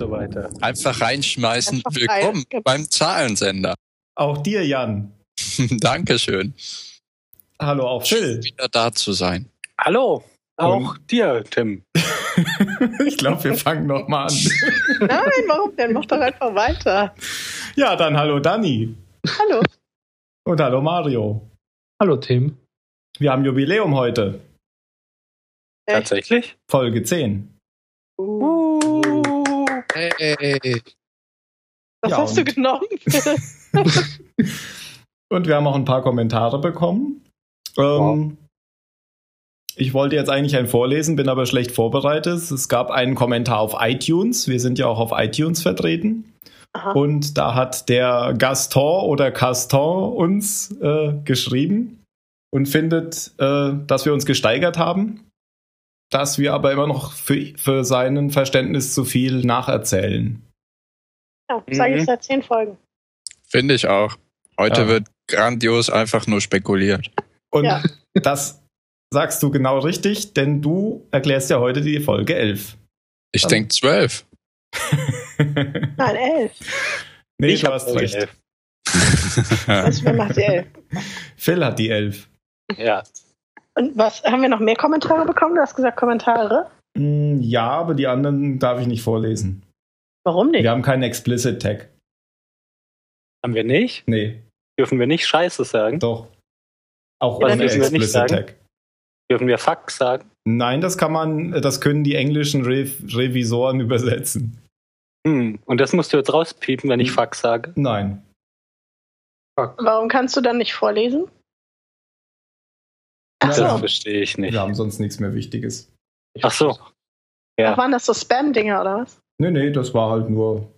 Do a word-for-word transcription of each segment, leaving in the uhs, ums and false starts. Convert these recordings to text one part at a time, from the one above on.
so weiter. Einfach reinschmeißen. Einfach Willkommen rein. Beim Zahlensender. Auch dir, Jan. Dankeschön. Hallo auch Phil. Wieder da zu sein. Hallo. Auch Und? dir, Tim. Ich glaube, wir fangen nochmal an. Nein, warum denn? Mach doch einfach weiter. Ja, dann hallo Dani. Hallo. Und hallo Mario. Hallo Tim. Wir haben Jubiläum heute. Echt? Tatsächlich? Folge zehn. Uh. Hey. Was ja, hast du genommen? Und wir haben auch ein paar Kommentare bekommen. Wow. Ähm, ich wollte jetzt eigentlich einen vorlesen, bin aber schlecht vorbereitet. Es gab einen Kommentar auf iTunes. Wir sind ja auch auf iTunes vertreten. Aha. Und da hat der Gaston oder Gaston uns äh, geschrieben und findet, äh, dass wir uns gesteigert haben, dass wir aber immer noch für, für seinen Verständnis zu viel nacherzählen. Ja, sage ich seit zehn Folgen. Finde ich auch. Heute ja. wird grandios einfach nur spekuliert. Und ja. das sagst du genau richtig, denn du erklärst ja heute die Folge elf. Ich denke zwölf. Nein, elf. Nee, ich du hast recht. elf. Was, wer macht die elf? Phil hat die elf. Ja. Und was, haben wir noch mehr Kommentare bekommen? Du hast gesagt Kommentare? Ja, aber die anderen darf ich nicht vorlesen. Warum nicht? Wir haben keinen Explicit Tag. Haben wir nicht? Nee. Dürfen wir nicht Scheiße sagen? Doch. Auch ohne Explicit Tag. Dürfen wir Fuck sagen? Nein, das kann man, das können die englischen Re- Revisoren übersetzen. Hm, und das musst du jetzt rauspiepen, wenn ich Fuck sage? Nein. Fuck. Warum kannst du dann nicht vorlesen? Ach so. Das verstehe ich nicht. Wir haben sonst nichts mehr Wichtiges. Ach so. Ja. Ach, waren das so Spam-Dinger oder was? Nee, nee, das war halt nur,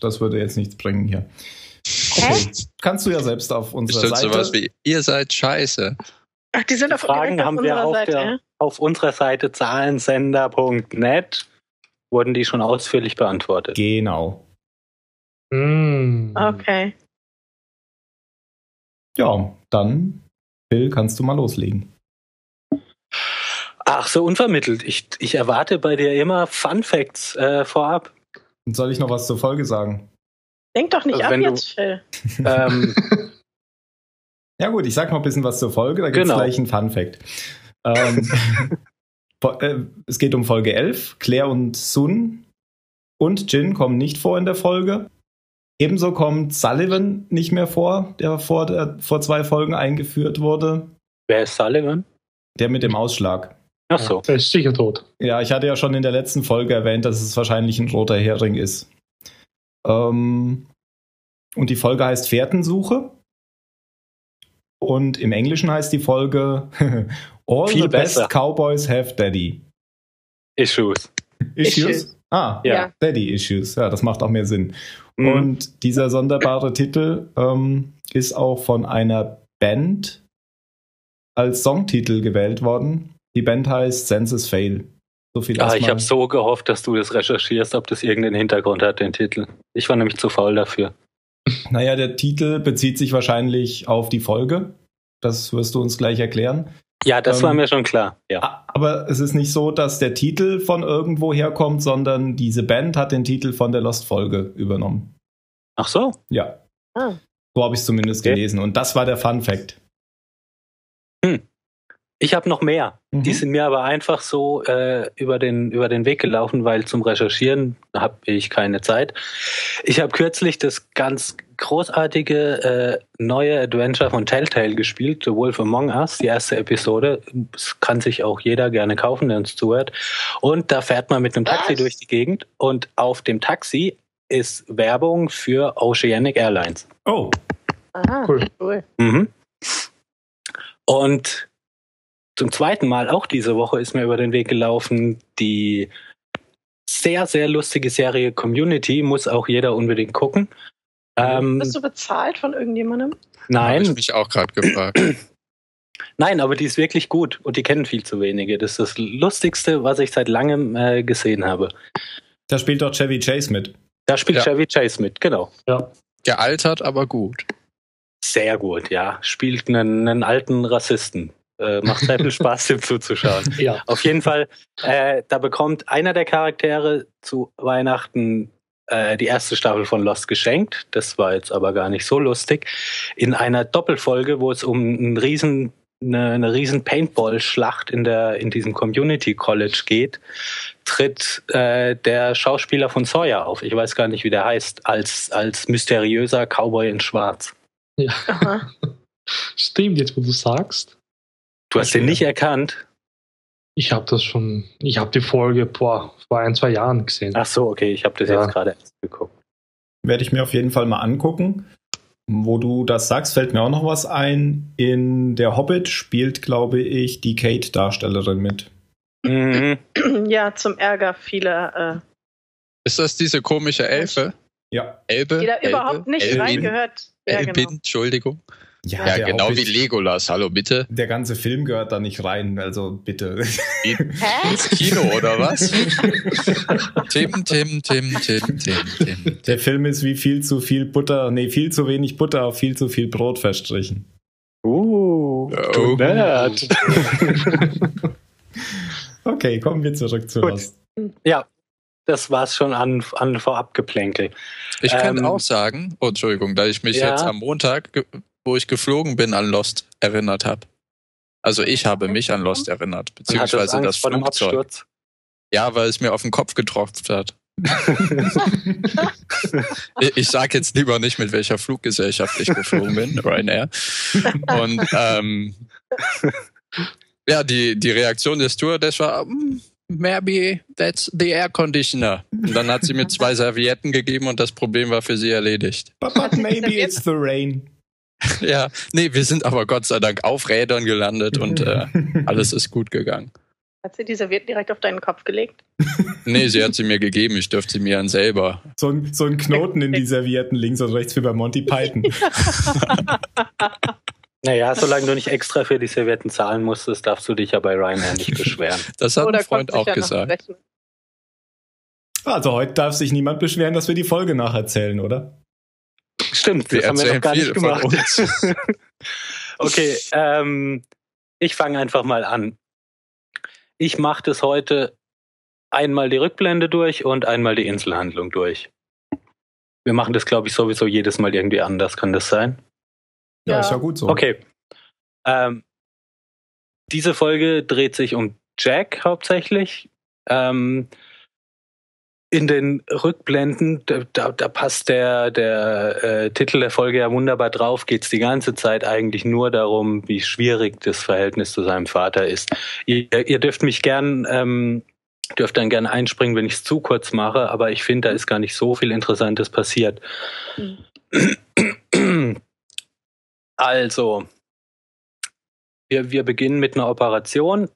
das würde jetzt nichts bringen hier. Okay. Kannst du ja selbst auf unserer Seite. Sowas wie, ihr seid scheiße. Ach, die sind die auf, Fragen haben auf unserer wir auf Seite. Der, ja? Auf unserer Seite zahlensender punkt net wurden die schon ausführlich beantwortet. Genau. Mm. Okay. Ja, dann, Bill, kannst du mal loslegen. Ach, so unvermittelt. Ich, ich erwarte bei dir immer Fun Facts äh, vorab. Und soll ich noch was zur Folge sagen? Denk doch nicht also, ab jetzt, Phil. Ähm, ja gut, ich sag mal ein bisschen was zur Folge, da gibt's genau. gleich einen Fun Fact. Ähm, es geht um Folge elf. Claire und Sun und Jin kommen nicht vor in der Folge. Ebenso kommt Sullivan nicht mehr vor, der vor, der, vor zwei Folgen eingeführt wurde. Wer ist Sullivan? Der mit dem Ausschlag. Ach so, der ist sicher tot. Ja, ich hatte ja schon in der letzten Folge erwähnt, dass es wahrscheinlich ein roter Hering ist. Ähm, und die Folge heißt Fährtensuche. Und im Englischen heißt die Folge All Viel the besser. Best Cowboys Have Daddy Issues. Issues? Issues. Ah, ja. Daddy Issues. Ja, das macht auch mehr Sinn. Mhm. Und dieser sonderbare Titel ähm, ist auch von einer Band als Songtitel gewählt worden. Die Band heißt Senses Fail. So viel ah, ich habe so gehofft, dass du das recherchierst, ob das irgendeinen Hintergrund hat, den Titel. Ich war nämlich zu faul dafür. Naja, der Titel bezieht sich wahrscheinlich auf die Folge. Das wirst du uns gleich erklären. Ja, das ähm, war mir schon klar. Ja. Aber es ist nicht so, dass der Titel von irgendwo herkommt, sondern diese Band hat den Titel von der Lost-Folge übernommen. Ach so? Ja. Ah. So habe ich es zumindest okay. gelesen. Und das war der Fun-Fact. Hm. Ich habe noch mehr. Mhm. Die sind mir aber einfach so äh, über den, über den Weg gelaufen, weil zum Recherchieren habe ich keine Zeit. Ich habe kürzlich das ganz großartige äh, neue Adventure von Telltale gespielt, The Wolf Among Us, die erste Episode. Das kann sich auch jeder gerne kaufen, der uns zuhört. Und da fährt man mit einem Taxi Was? durch die Gegend und auf dem Taxi ist Werbung für Oceanic Airlines. Oh, Aha, cool. cool. Mhm. Und zum zweiten Mal auch diese Woche ist mir über den Weg gelaufen, die sehr, sehr lustige Serie Community, muss auch jeder unbedingt gucken. Ähm, Bist du bezahlt von irgendjemandem? Nein. Habe ich mich auch gerade gefragt. Nein, aber die ist wirklich gut und die kennen viel zu wenige. Das ist das Lustigste, was ich seit langem äh, gesehen habe. Da spielt doch Chevy Chase mit. Da spielt ja. Chevy Chase mit, genau. Ja. Gealtert, aber gut. Sehr gut, ja. Spielt einen, einen alten Rassisten. Äh, macht sehr viel Spaß, dem zuzuschauen. Ja. Auf jeden Fall, äh, da bekommt einer der Charaktere zu Weihnachten äh, die erste Staffel von Lost geschenkt. Das war jetzt aber gar nicht so lustig. In einer Doppelfolge, wo es um einen riesen eine, eine riesen Paintball-Schlacht in der in diesem Community College geht, tritt äh, der Schauspieler von Sawyer auf. Ich weiß gar nicht, wie der heißt, als als mysteriöser Cowboy in Schwarz. Ja. Aha. Stimmt, jetzt wo du sagst. Du hast den nicht erkannt? Ich habe das schon, ich habe die Folge boah, vor ein, zwei Jahren gesehen. Ach so, okay, ich habe das ja. jetzt gerade erst geguckt. Werde ich mir auf jeden Fall mal angucken. Wo du das sagst, fällt mir auch noch was ein. In der Hobbit spielt, glaube ich, die Kate-Darstellerin mit. Mhm. Ja, zum Ärger vieler. Äh Ist das diese komische Elfe? Ja. Elbe? Die da Elbe? Überhaupt nicht Elbin. Reingehört. Ja, Elbin, genau. Entschuldigung. Ja, ja genau wie Legolas, hallo bitte. Der ganze Film gehört da nicht rein, also bitte. In, Hä? Ins Kino oder was? Tim, Tim, Tim, Tim, Tim, Tim. Der Film ist wie viel zu viel Butter, nee, viel zu wenig Butter auf viel zu viel Brot verstrichen. Uh, du Nerd. Okay, kommen wir zurück zu Lost. Ja, das war's schon an, an Vorabgeplänkel. Ich ähm, könnte auch sagen, oh, Entschuldigung, da ich mich ja. jetzt am Montag... Ge- wo ich geflogen bin, an Lost erinnert habe. Also ich habe mich an Lost erinnert, beziehungsweise das Flugzeug. Ja, weil es mir auf den Kopf getroffen hat. Ich sage jetzt lieber nicht, mit welcher Fluggesellschaft ich geflogen bin, Ryanair. Und ähm, ja, die, die Reaktion des Stewardess war, maybe that's the air conditioner. Und dann hat sie mir zwei Servietten gegeben und das Problem war für sie erledigt. But, but maybe it's the rain. Ja, nee, wir sind aber Gott sei Dank auf Rädern gelandet und äh, alles ist gut gegangen. Hat sie die Serviette direkt auf deinen Kopf gelegt? Nee, sie hat sie mir gegeben, ich dürfte sie mir dann selber. So ein, so ein Knoten in die Servietten links und rechts wie bei Monty Python. Naja, solange du nicht extra für die Servietten zahlen musstest, darfst du dich ja bei Ryanair nicht beschweren. Das hat Oder ein Freund auch ja gesagt. Also heute darf sich niemand beschweren, dass wir die Folge nacherzählen, oder? Stimmt, das wir haben wir noch gar nicht gemacht. Okay, ähm, ich fange einfach mal an. Ich mache das heute einmal die Rückblende durch und einmal die Inselhandlung durch. Wir machen das, glaube ich, sowieso jedes Mal irgendwie anders. Kann das sein? Ja, ja. Ist ja gut so. Okay. Ähm, diese Folge dreht sich um Jack hauptsächlich. Ähm, In den Rückblenden, da, da passt der, der äh, Titel der Folge ja wunderbar drauf, geht's die ganze Zeit eigentlich nur darum, wie schwierig das Verhältnis zu seinem Vater ist. Ihr, ihr dürft mich gern, ähm, dürft dann gern einspringen, wenn ich es zu kurz mache, aber ich finde, da ist gar nicht so viel Interessantes passiert. Mhm. Also, wir, wir beginnen mit einer Operation,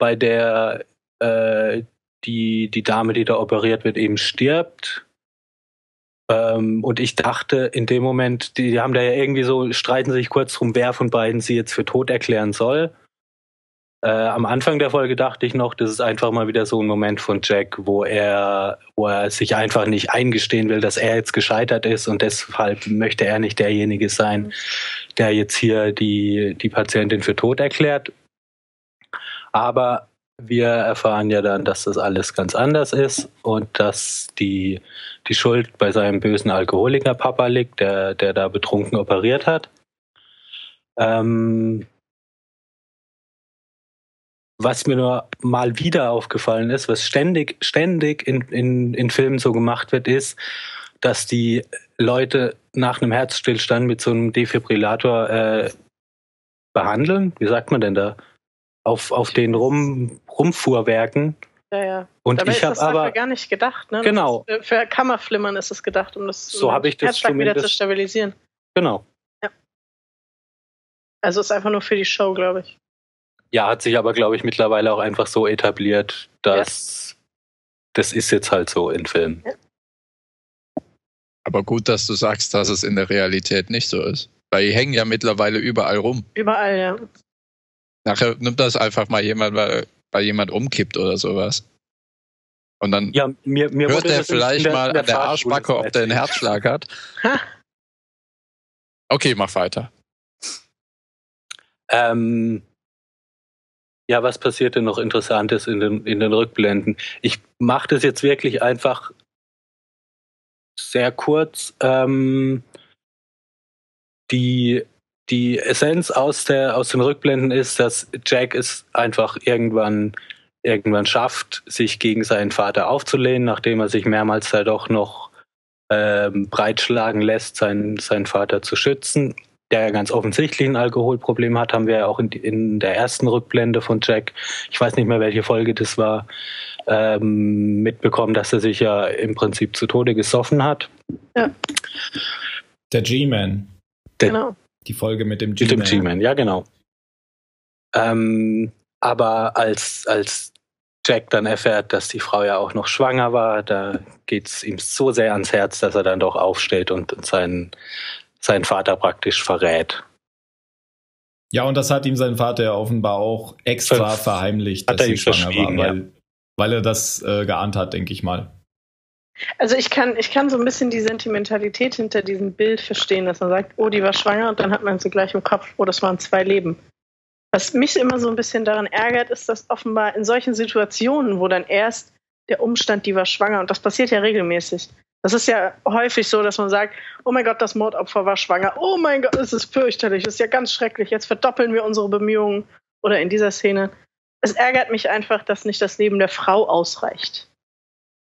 bei der äh, Die, die Dame, die da operiert wird, eben stirbt. Ähm, und ich dachte in dem Moment, die, die haben da ja irgendwie so, streiten sich kurz drum, wer von beiden sie jetzt für tot erklären soll. Äh, am Anfang der Folge dachte ich noch, das ist einfach mal wieder so ein Moment von Jack, wo er, wo er sich einfach nicht eingestehen will, dass er jetzt gescheitert ist und deshalb möchte er nicht derjenige sein, der jetzt hier die, die Patientin für tot erklärt. Aber wir erfahren ja dann, dass das alles ganz anders ist und dass die, die Schuld bei seinem bösen Alkoholiker-Papa liegt, der, der da betrunken operiert hat. Ähm, was mir nur mal wieder aufgefallen ist, was ständig, ständig in, in, in Filmen so gemacht wird, ist, dass die Leute nach einem Herzstillstand mit so einem Defibrillator äh, behandeln. Wie sagt man denn da? Auf, auf den Rum, Rumfuhrwerken. Ja, ja. Und dabei ich habe aber gar nicht gedacht, ne? Genau. Ist, für Kammerflimmern ist es gedacht, um das, so um das Herzschlag wieder zu stabilisieren. Genau. Ja. Also ist einfach nur für die Show, glaube ich. Ja, hat sich aber, glaube ich, mittlerweile auch einfach so etabliert, dass ja. das ist jetzt halt so in Filmen. Ja. Aber gut, dass du sagst, dass es in der Realität nicht so ist. Weil die hängen ja mittlerweile überall rum. Überall, ja. Nachher nimmt das einfach mal jemand, weil, weil jemand umkippt oder sowas. Und dann ja, mir, mir hört er vielleicht der, mal der an der Arschbacke, ob der einen Herzschlag hat. Okay, mach weiter. Ähm, ja, was passiert denn noch Interessantes in den, in den Rückblenden? Ich mache das jetzt wirklich einfach sehr kurz ähm, die, die Essenz aus, der, aus den Rückblenden ist, dass Jack es einfach irgendwann, irgendwann schafft, sich gegen seinen Vater aufzulehnen, nachdem er sich mehrmals da doch noch ähm, breitschlagen lässt, seinen, seinen Vater zu schützen, der ganz offensichtlich ein Alkoholproblem hat, haben wir ja auch in, in der ersten Rückblende von Jack, ich weiß nicht mehr, welche Folge das war, ähm, mitbekommen, dass er sich ja im Prinzip zu Tode gesoffen hat. Ja. Der G-Man. Der, genau. Die Folge mit dem G-Man. Mit dem G-Man, ja, genau. Ähm, aber als, als Jack dann erfährt, dass die Frau ja auch noch schwanger war, da geht es ihm so sehr ans Herz, dass er dann doch aufsteht und seinen seinen Vater praktisch verrät. Ja, und das hat ihm sein Vater ja offenbar auch extra Ver- verheimlicht, dass sie schwanger war, weil, ja. weil er das äh, geahnt hat, denke ich mal. Also ich kann, ich kann so ein bisschen die Sentimentalität hinter diesem Bild verstehen, dass man sagt, oh, die war schwanger, und dann hat man zugleich im Kopf, oh, das waren zwei Leben. Was mich immer so ein bisschen daran ärgert, ist, dass offenbar in solchen Situationen, wo dann erst der Umstand, die war schwanger, und das passiert ja regelmäßig, das ist ja häufig so, dass man sagt, oh mein Gott, das Mordopfer war schwanger. Oh mein Gott, es ist fürchterlich, es ist ja ganz schrecklich. Jetzt verdoppeln wir unsere Bemühungen. Oder in dieser Szene. Es ärgert mich einfach, dass nicht das Leben der Frau ausreicht,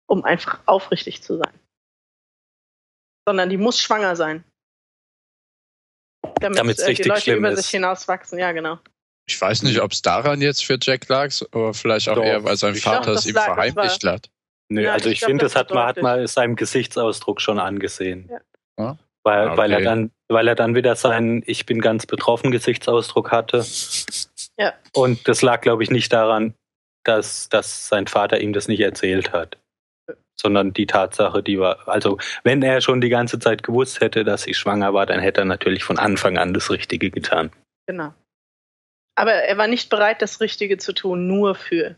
um einfach aufrichtig zu sein. Sondern die muss schwanger sein. Damit äh, die Leute über sich hinauswachsen. Ja, genau. Ich weiß nicht, ob es daran jetzt für Jack lag, aber vielleicht auch eher, weil sein Vater es ihm verheimlicht hat. Nö, ja, also ich, ich finde, das, das hat man hat mal seinem Gesichtsausdruck schon angesehen. Ja. Weil, okay. weil, er dann, weil er dann wieder seinen Ich bin ganz betroffen Gesichtsausdruck hatte. Ja. Und das lag, glaube ich, nicht daran, dass, dass sein Vater ihm das nicht erzählt hat. Sondern die Tatsache, die war, also wenn er schon die ganze Zeit gewusst hätte, dass sie schwanger war, dann hätte er natürlich von Anfang an das Richtige getan. Genau. Aber er war nicht bereit, das Richtige zu tun, nur für...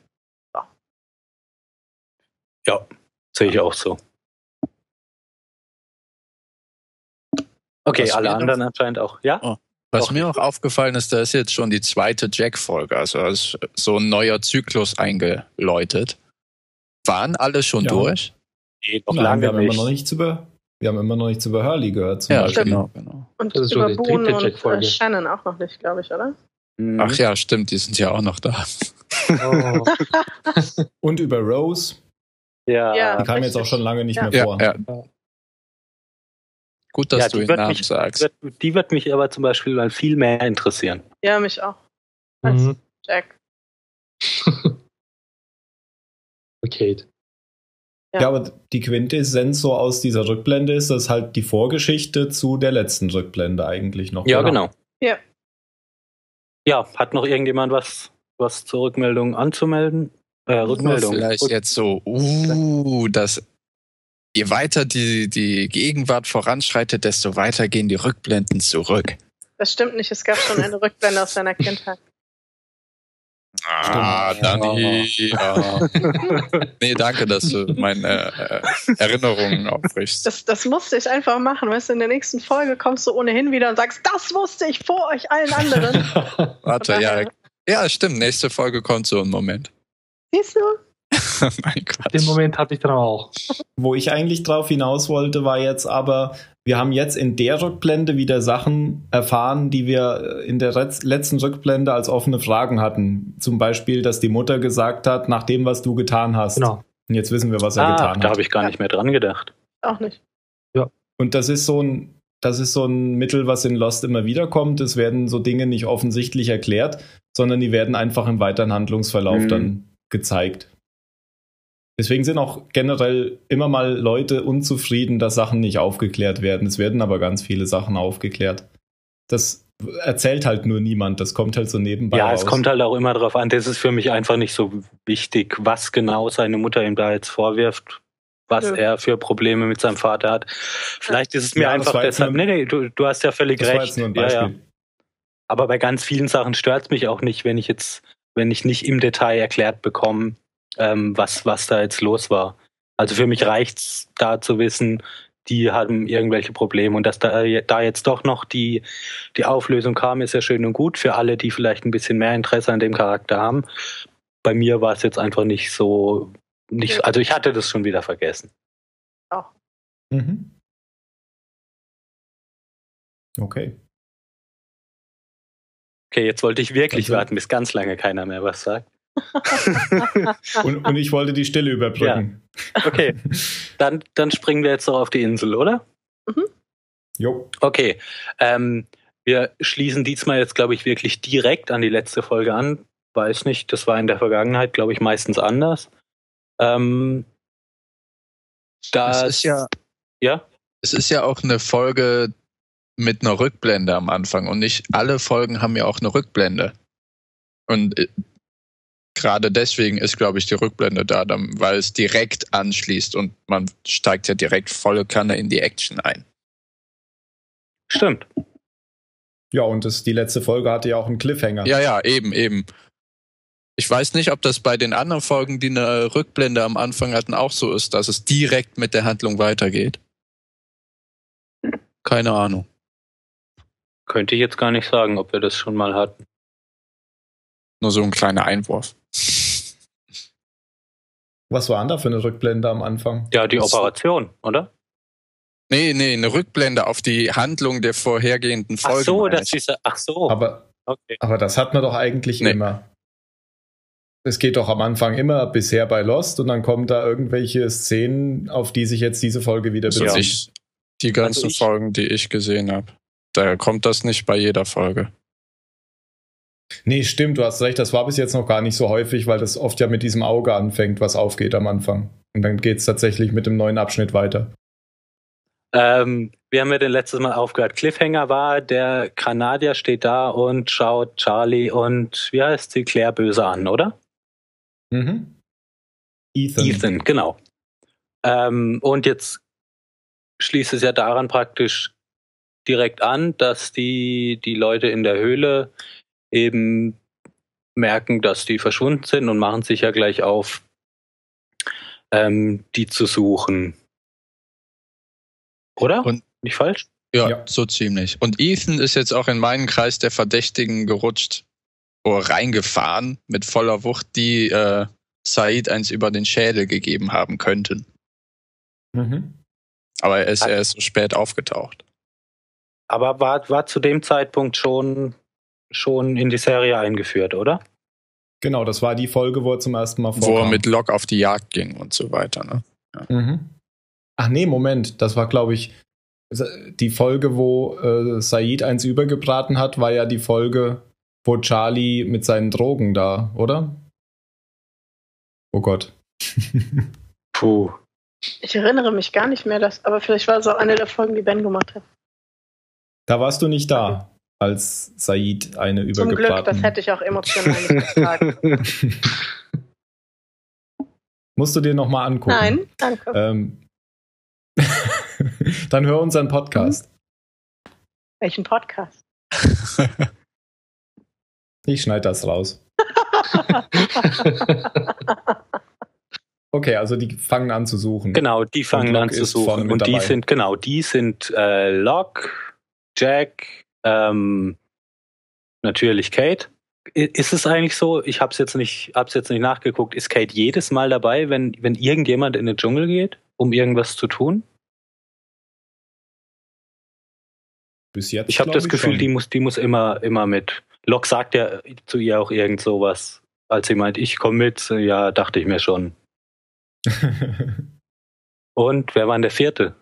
Ja, sehe ich auch so. Okay, was alle anderen noch, anscheinend auch, ja? Oh, was auch mir auch aufgefallen ist, da ist jetzt schon die zweite Jack-Folge, also ist so ein neuer Zyklus eingeläutet. Waren alle schon ja. durch? Nee, noch lange wir haben immer noch nichts über, wir haben immer noch nichts über Hurley gehört. Zum ja, Beispiel. Genau, genau. Und das ist über so Boone und äh, Shannon auch noch nicht, glaube ich, oder? Mhm. Ach ja, stimmt, die sind ja auch noch da. Oh. Und über Rose. Ja, ja, die kamen jetzt auch schon lange nicht ja. mehr vor. Ja, ja. Gut, dass ja, du den Namen mich, sagst. Wird, die wird mich aber zum Beispiel mal viel mehr interessieren. Ja, mich auch. Als mhm. Jack. Okay. Ja. ja, aber die Quintessenz so aus dieser Rückblende ist, dass halt die Vorgeschichte zu der letzten Rückblende eigentlich noch. Ja, genau. genau. Ja. ja, hat noch irgendjemand was, was zur Rückmeldung anzumelden? Äh, Rückmeldung. Vielleicht jetzt so, uh, dass je weiter die, die Gegenwart voranschreitet, desto weiter gehen die Rückblenden zurück. Das stimmt nicht, es gab schon eine Rückblende aus seiner Kindheit. Ah, Dani. Ja. Nee, danke, dass du meine äh, Erinnerungen aufrichst. Das, das musste ich einfach machen. Weißt du, in der nächsten Folge kommst du ohnehin wieder und sagst, das wusste ich vor euch allen anderen. Warte, ja. Ja, stimmt, nächste Folge kommt so ein Moment. Siehst du? Mein Gott. Den Moment hatte ich dann auch. Wo ich eigentlich drauf hinaus wollte, war jetzt aber, wir haben jetzt in der Rückblende wieder Sachen erfahren, die wir in der letzten Rückblende als offene Fragen hatten. Zum Beispiel, dass die Mutter gesagt hat, nach dem, was du getan hast. Genau. Und jetzt wissen wir, was er ah, getan hat. Da habe ich gar nicht mehr dran gedacht. Auch nicht. Ja. Und das ist so ein, das ist so ein Mittel, was in Lost immer wieder kommt. Es werden so Dinge nicht offensichtlich erklärt, sondern die werden einfach im weiteren Handlungsverlauf mhm. dann gezeigt. Deswegen sind auch generell immer mal Leute unzufrieden, dass Sachen nicht aufgeklärt werden. Es werden aber ganz viele Sachen aufgeklärt. Das erzählt halt nur niemand. Das kommt halt so nebenbei Ja, raus. Es kommt halt auch immer drauf an. Das ist für mich einfach nicht so wichtig, was genau seine Mutter ihm da jetzt vorwirft, was ja. er für Probleme mit seinem Vater hat. Vielleicht ist es mir ja, einfach deshalb... Nur, nee, nee, du, du hast ja völlig das recht. War jetzt nur ein Beispiel. Ja, ja. Aber bei ganz vielen Sachen stört es mich auch nicht, wenn ich jetzt wenn ich nicht im Detail erklärt bekomme, ähm, was, was da jetzt los war. Also für mich reicht es da zu wissen, die haben irgendwelche Probleme. Und dass da, da jetzt doch noch die, die Auflösung kam, ist ja schön und gut für alle, die vielleicht ein bisschen mehr Interesse an dem Charakter haben. Bei mir war es jetzt einfach nicht so, nicht, also ich hatte das schon wieder vergessen. Auch. Mhm. Okay. Okay, jetzt wollte ich wirklich also, warten, bis ganz lange keiner mehr was sagt. und, und ich wollte die Stille überbrücken. Ja. Okay, dann, dann springen wir jetzt noch auf die Insel, oder? Mhm. Jo. Okay, ähm, wir schließen diesmal jetzt, glaube ich, wirklich direkt an die letzte Folge an. Weiß nicht, das war in der Vergangenheit, glaube ich, meistens anders. Ähm, das, das ist ja, ja, es ist ja auch eine Folge mit einer Rückblende am Anfang und nicht alle Folgen haben ja auch eine Rückblende. Und äh, gerade deswegen ist, glaube ich, die Rückblende da, weil es direkt anschließt und man steigt ja direkt volle Kanne in die Action ein. Stimmt. Ja, und das, die letzte Folge hatte ja auch einen Cliffhanger. Ja, ja, eben, eben. Ich weiß nicht, ob das bei den anderen Folgen, die eine Rückblende am Anfang hatten, auch so ist, dass es direkt mit der Handlung weitergeht. Keine Ahnung. Könnte ich jetzt gar nicht sagen, ob wir das schon mal hatten. Nur so ein kleiner Einwurf. Was war denn da für eine Rückblende am Anfang? Ja, die Operation, oder? Nee, nee, eine Rückblende auf die Handlung der vorhergehenden Folge. Ach so, das ist, ach so. Aber, okay. aber das hat man doch eigentlich nee. immer. Es geht doch am Anfang immer bisher bei Lost und dann kommen da irgendwelche Szenen, auf die sich jetzt diese Folge wieder bezieht. Also die ganzen also ich, Folgen, die ich gesehen habe. Da kommt das nicht bei jeder Folge. Nee, stimmt, du hast recht. Das war bis jetzt noch gar nicht so häufig, weil das oft ja mit diesem Auge anfängt, was aufgeht am Anfang. Und dann geht es tatsächlich mit dem neuen Abschnitt weiter. Ähm, wir haben ja den letztes Mal aufgehört. Cliffhanger war, der Kanadier steht da und schaut Charlie und, wie heißt sie, Claire böse an, oder? Mhm. Ethan. Ethan, genau. Ähm, und jetzt schließt es ja daran praktisch direkt an, dass die, die Leute in der Höhle eben merken, dass die verschwunden sind und machen sich ja gleich auf, ähm, die zu suchen. Oder? Und, nicht falsch? Ja, ja, so ziemlich. Und Ethan ist jetzt auch in meinen Kreis der Verdächtigen gerutscht oder reingefahren mit voller Wucht, die äh, Said eins über den Schädel gegeben haben könnten. Mhm. Aber er ist also, erst so spät aufgetaucht. Aber war, war zu dem Zeitpunkt schon, schon in die Serie eingeführt, oder? Genau, das war die Folge, wo er zum ersten Mal vorkam. Wo er mit Locke auf die Jagd ging und so weiter. Ne? Ja. Mhm. Ach nee, Moment, das war, glaube ich, die Folge, wo äh, Said eins übergebraten hat, war ja die Folge, wo Charlie mit seinen Drogen da, oder? Oh Gott. Puh. Ich erinnere mich gar nicht mehr, dass, aber vielleicht war es auch eine der Folgen, die Ben gemacht hat. Da warst du nicht da, als Said eine übergebraten. Zum Glück, das hätte ich auch emotional nicht gesagt. Musst du dir nochmal angucken. Nein, danke. Ähm, Dann hör unseren Podcast. Welchen Podcast? Ich schneide das raus. Okay, also die fangen an zu suchen. Genau, die fangen an zu suchen. Und die sind, genau, die sind äh, Locke, Jack, ähm, natürlich Kate. Ist es eigentlich so, ich hab's jetzt nicht, hab's jetzt nicht nachgeguckt, ist Kate jedes Mal dabei, wenn, wenn irgendjemand in den Dschungel geht, um irgendwas zu tun? Bis jetzt, ich habe das Gefühl, die muss, die muss immer, immer mit. Locke sagt ja zu ihr auch irgend sowas, als sie meint, ich komme mit. Ja, dachte ich mir schon. Und wer war denn der vierte?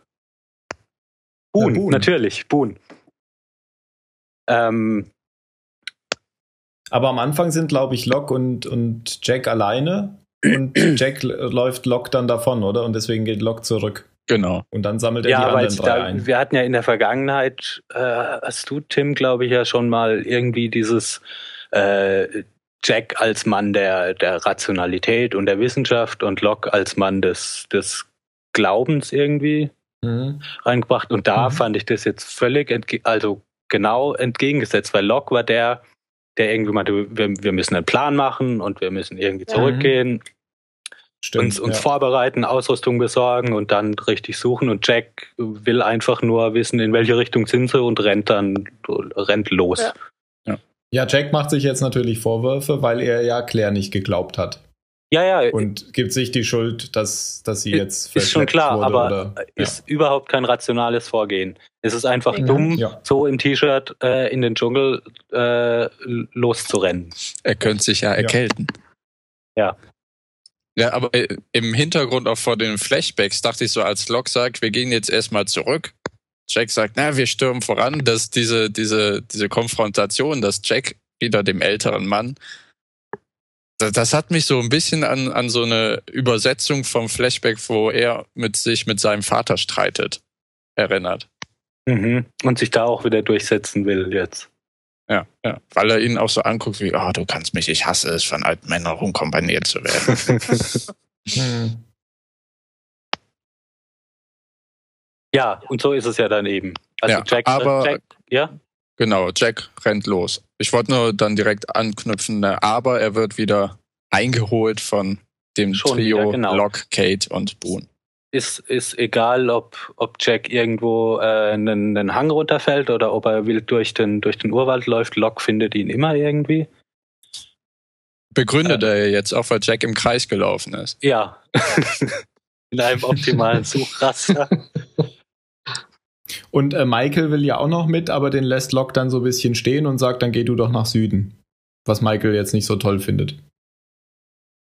Boone, ja, Boone. Natürlich, Boone. Ähm, Aber am Anfang sind, glaube ich, Locke und, und Jack alleine. Und Jack läuft Locke dann davon, oder? Und deswegen geht Locke zurück. Genau. Und dann sammelt er ja, die anderen drei da, ein. Wir hatten ja in der Vergangenheit, äh, hast du, Tim, glaube ich, ja schon mal irgendwie dieses äh, Jack als Mann der, der Rationalität und der Wissenschaft und Locke als Mann des, des Glaubens irgendwie mhm. reingebracht. Und da mhm. fand ich das jetzt völlig, entge- also genau entgegengesetzt, weil Locke war der, der irgendwie meinte, wir, wir müssen einen Plan machen und wir müssen irgendwie zurückgehen. Mhm. Stimmt, uns uns ja. vorbereiten, Ausrüstung besorgen und dann richtig suchen. Und Jack will einfach nur wissen, in welche Richtung sind sie und rennt dann rennt los. Ja. Ja. ja, Jack macht sich jetzt natürlich Vorwürfe, weil er ja Claire nicht geglaubt hat. Ja, ja. Und gibt sich die Schuld, dass, dass sie jetzt verletzt wurde? Ist schon klar, aber oder, ist ja. überhaupt kein rationales Vorgehen. Es ist einfach ja. dumm, ja. so im T-Shirt äh, in den Dschungel äh, loszurennen. Er könnte sich ja erkälten. Ja. Ja, aber äh, im Hintergrund auch vor den Flashbacks dachte ich so, als Locke sagt, wir gehen jetzt erstmal zurück. Jack sagt, na, wir stürmen voran, dass diese, diese, diese Konfrontation, dass Jack wieder dem älteren Mann. Das hat mich so ein bisschen an, an so eine Übersetzung vom Flashback, wo er mit sich mit seinem Vater streitet, erinnert. Mhm. Und sich da auch wieder durchsetzen will jetzt. Ja, ja. Weil er ihn auch so anguckt wie, oh, du kannst mich, ich hasse es, von alten Männern rumkompaniert zu werden. Ja, und so ist es ja dann eben. Also ja, Jack, aber Jack, ja? Genau, Jack rennt los. Ich wollte nur dann direkt anknüpfen, aber er wird wieder eingeholt von dem Schon Trio wieder, genau. Locke, Kate und Boone. Ist, ist egal, ob, ob Jack irgendwo äh, einen, einen Hang runterfällt oder ob er wild durch den, durch den Urwald läuft. Locke findet ihn immer irgendwie. Begründet äh, er jetzt auch, weil Jack im Kreis gelaufen ist. Ja, in einem optimalen Suchraster. Und äh, Michael will ja auch noch mit, aber den lässt Locke dann so ein bisschen stehen und sagt, dann geh du doch nach Süden. Was Michael jetzt nicht so toll findet.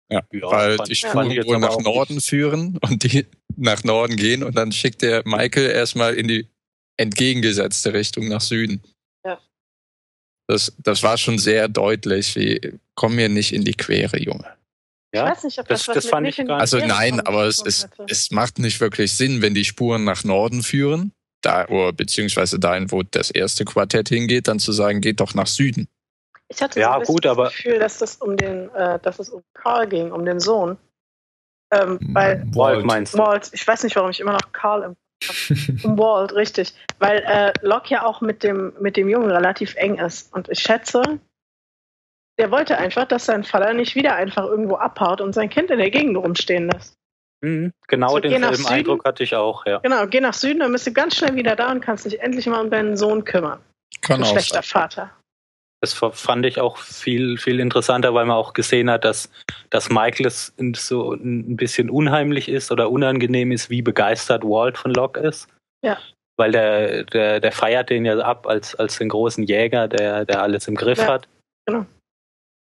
Ja, ja, weil die Spuren ja, wohl nach Norden nicht. führen und die nach Norden gehen und dann schickt der Michael erstmal in die entgegengesetzte Richtung nach Süden. Ja. Das, das war schon sehr deutlich, wie, komm mir nicht in die Quere, Junge. Ja? Ich weiß nicht, ob das, das, was das fand ich gar nicht. Also nein, aber es, es, es macht nicht wirklich Sinn, wenn die Spuren nach Norden führen. Da, oder beziehungsweise dahin, wo das erste Quartett hingeht, dann zu sagen, geht doch nach Süden. Ich hatte ja, so ein bisschen gut, das aber Gefühl, dass, das um den, äh, dass es um Karl ging, um den Sohn. Ähm, weil Walt, meinst du? Walt, ich weiß nicht, warum ich immer noch Karl im um Walt, richtig. Weil äh, Locke ja auch mit dem, mit dem Jungen relativ eng ist. Und ich schätze, der wollte einfach, dass sein Vater nicht wieder einfach irgendwo abhaut und sein Kind in der Gegend rumstehen lässt. Mhm, genau, so, denselben Eindruck hatte ich auch, ja. Genau, geh nach Süden, dann bist du ganz schnell wieder da und kannst dich endlich mal um deinen Sohn kümmern. Kann auch. Schlechter Vater. Das fand ich auch viel, viel interessanter, weil man auch gesehen hat, dass, dass Michael es so ein bisschen unheimlich ist oder unangenehm ist, wie begeistert Walt von Locke ist. Ja. Weil der, der, der feiert den ja ab als, als den großen Jäger, der, der alles im Griff ja, hat. Genau.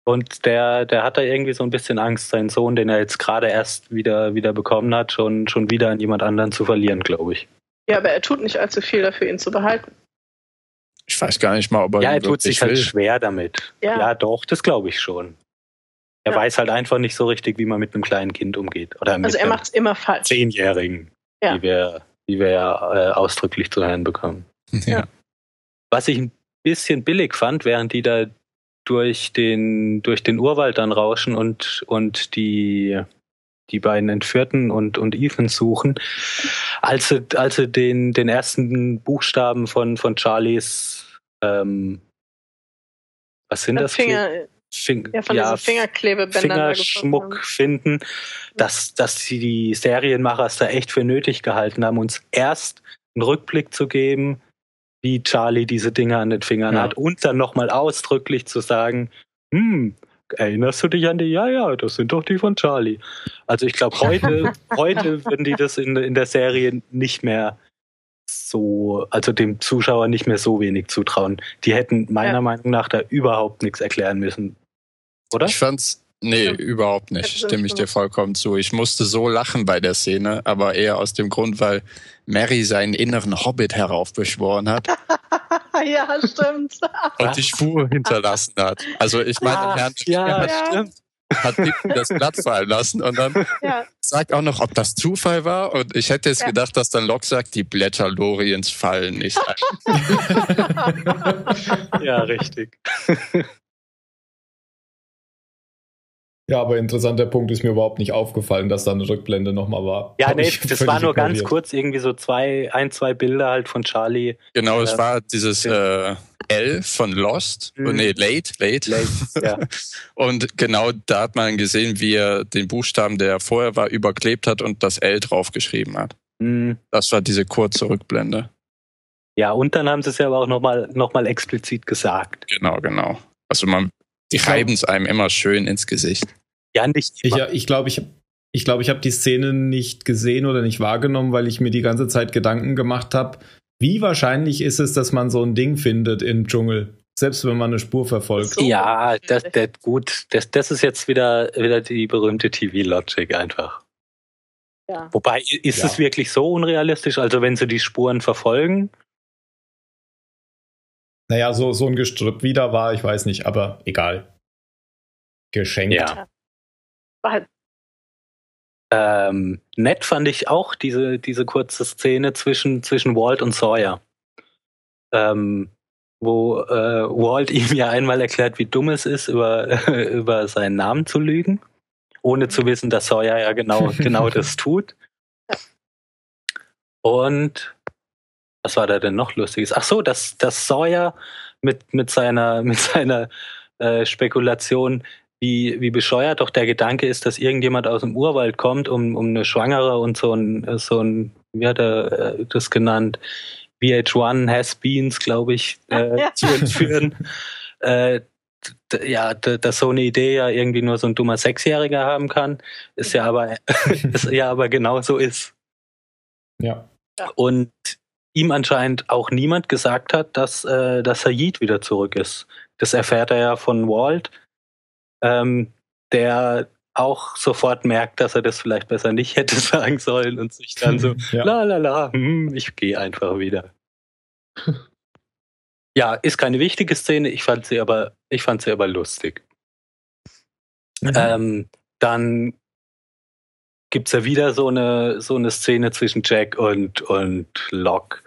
Und der, der hat da irgendwie so ein bisschen Angst, seinen Sohn, den er jetzt gerade erst wieder, wieder bekommen hat, schon, schon wieder an jemand anderen zu verlieren, glaube ich. Ja, aber er tut nicht allzu viel dafür, ihn zu behalten. Ich weiß gar nicht mal, ob er Ja, er tut sich halt will. schwer damit. Ja, ja doch, das glaube ich schon. Er ja. weiß halt einfach nicht so richtig, wie man mit einem kleinen Kind umgeht. Oder mit also er macht es immer falsch. Zehnjährigen, ja. die wir, die wir ja äh, ausdrücklich zu hören bekommen. Ja. Was ich ein bisschen billig fand, während die da durch den, durch den Urwald dann rauschen und, und die, die beiden Entführten und, und Ethan suchen. Als sie, als sie den, den ersten Buchstaben von, von Charlies, ähm, was sind das? Finger, Fing, ja, von ja, diesen Fingerschmuck finden, dass, dass sie die Serienmacher es da echt für nötig gehalten haben, uns erst einen Rückblick zu geben, wie Charlie diese Dinger an den Fingern ja. hat und dann nochmal ausdrücklich zu sagen, hm, erinnerst du dich an die? Ja, ja, das sind doch die von Charlie. Also ich glaube, heute, heute würden die das in, in der Serie nicht mehr so, also dem Zuschauer nicht mehr so wenig zutrauen. Die hätten meiner ja. Meinung nach da überhaupt nichts erklären müssen, oder? Ich fand's, nee, ja. überhaupt nicht, stimme ich dir vollkommen zu. Ich musste so lachen bei der Szene, aber eher aus dem Grund, weil Mary seinen inneren Hobbit heraufbeschworen hat. Ja, stimmt. Und die Spur hinterlassen hat. Also ich meine, ah, Herrn ja, ja. hat das Blatt fallen lassen und dann ja. sagt auch noch, ob das Zufall war. Und ich hätte jetzt ja. gedacht, dass dann Locke sagt, die Blätter Loriens fallen nicht ein. Ja, richtig. Ja, aber interessanter Punkt ist mir überhaupt nicht aufgefallen, dass da eine Rückblende nochmal war. Ja, nee, das war nur ganz kurz irgendwie so zwei, ein, zwei Bilder halt von Charlie. Genau, äh, es war dieses äh, L von Lost, mhm. nee, Late, Late. Late ja. Und genau da hat man gesehen, wie er den Buchstaben, der vorher war, überklebt hat und das L draufgeschrieben hat. Mhm. Das war diese kurze Rückblende. Ja, und dann haben sie es ja aber auch nochmal noch mal explizit gesagt. Genau, genau. Also man, die reiben es einem immer schön ins Gesicht. Ja, nicht immer. Ich, ich glaube, ich ich glaube, ich habe die Szene nicht gesehen oder nicht wahrgenommen, weil ich mir die ganze Zeit Gedanken gemacht habe, wie wahrscheinlich ist es, dass man so ein Ding findet im Dschungel, selbst wenn man eine Spur verfolgt. So. Ja, das, das gut, das, das ist jetzt wieder, wieder die berühmte T V-Logic einfach. Ja. Wobei, ist ja. es wirklich so unrealistisch? Also wenn sie die Spuren verfolgen? Naja, so, so ein Gestrüpp wieder war, ich weiß nicht, aber egal. Geschenkt. Ja. Ja. Ähm, nett fand ich auch diese, diese kurze Szene zwischen, zwischen Walt und Sawyer. Ähm, wo äh, Walt ihm ja einmal erklärt, wie dumm es ist, über, über seinen Namen zu lügen. Ohne zu wissen, dass Sawyer ja genau, genau das tut. Und was war da denn noch Lustiges? Ach so, dass, dass Sawyer mit, mit seiner, mit seiner äh, Spekulation, wie, wie bescheuert doch der Gedanke ist, dass irgendjemand aus dem Urwald kommt, um, um eine Schwangere und so ein, so ein, wie hat er das genannt, V H eins Has-Beens, glaube ich, äh, ja. zu entführen. äh, Ja, dass so eine Idee ja irgendwie nur so ein dummer Sechsjähriger haben kann, ist ja aber, ist ja aber genau so ist. Ja. Und ihm anscheinend auch niemand gesagt hat, dass, äh, dass Sayid wieder zurück ist. Das erfährt er ja von Walt, ähm, der auch sofort merkt, dass er das vielleicht besser nicht hätte sagen sollen und sich dann so, ja. la la la, hm, ich gehe einfach wieder. Ja, ist keine wichtige Szene, ich fand sie aber, ich fand sie aber lustig. Mhm. Ähm, dann gibt's ja wieder so eine, so eine Szene zwischen Jack und, und Locke,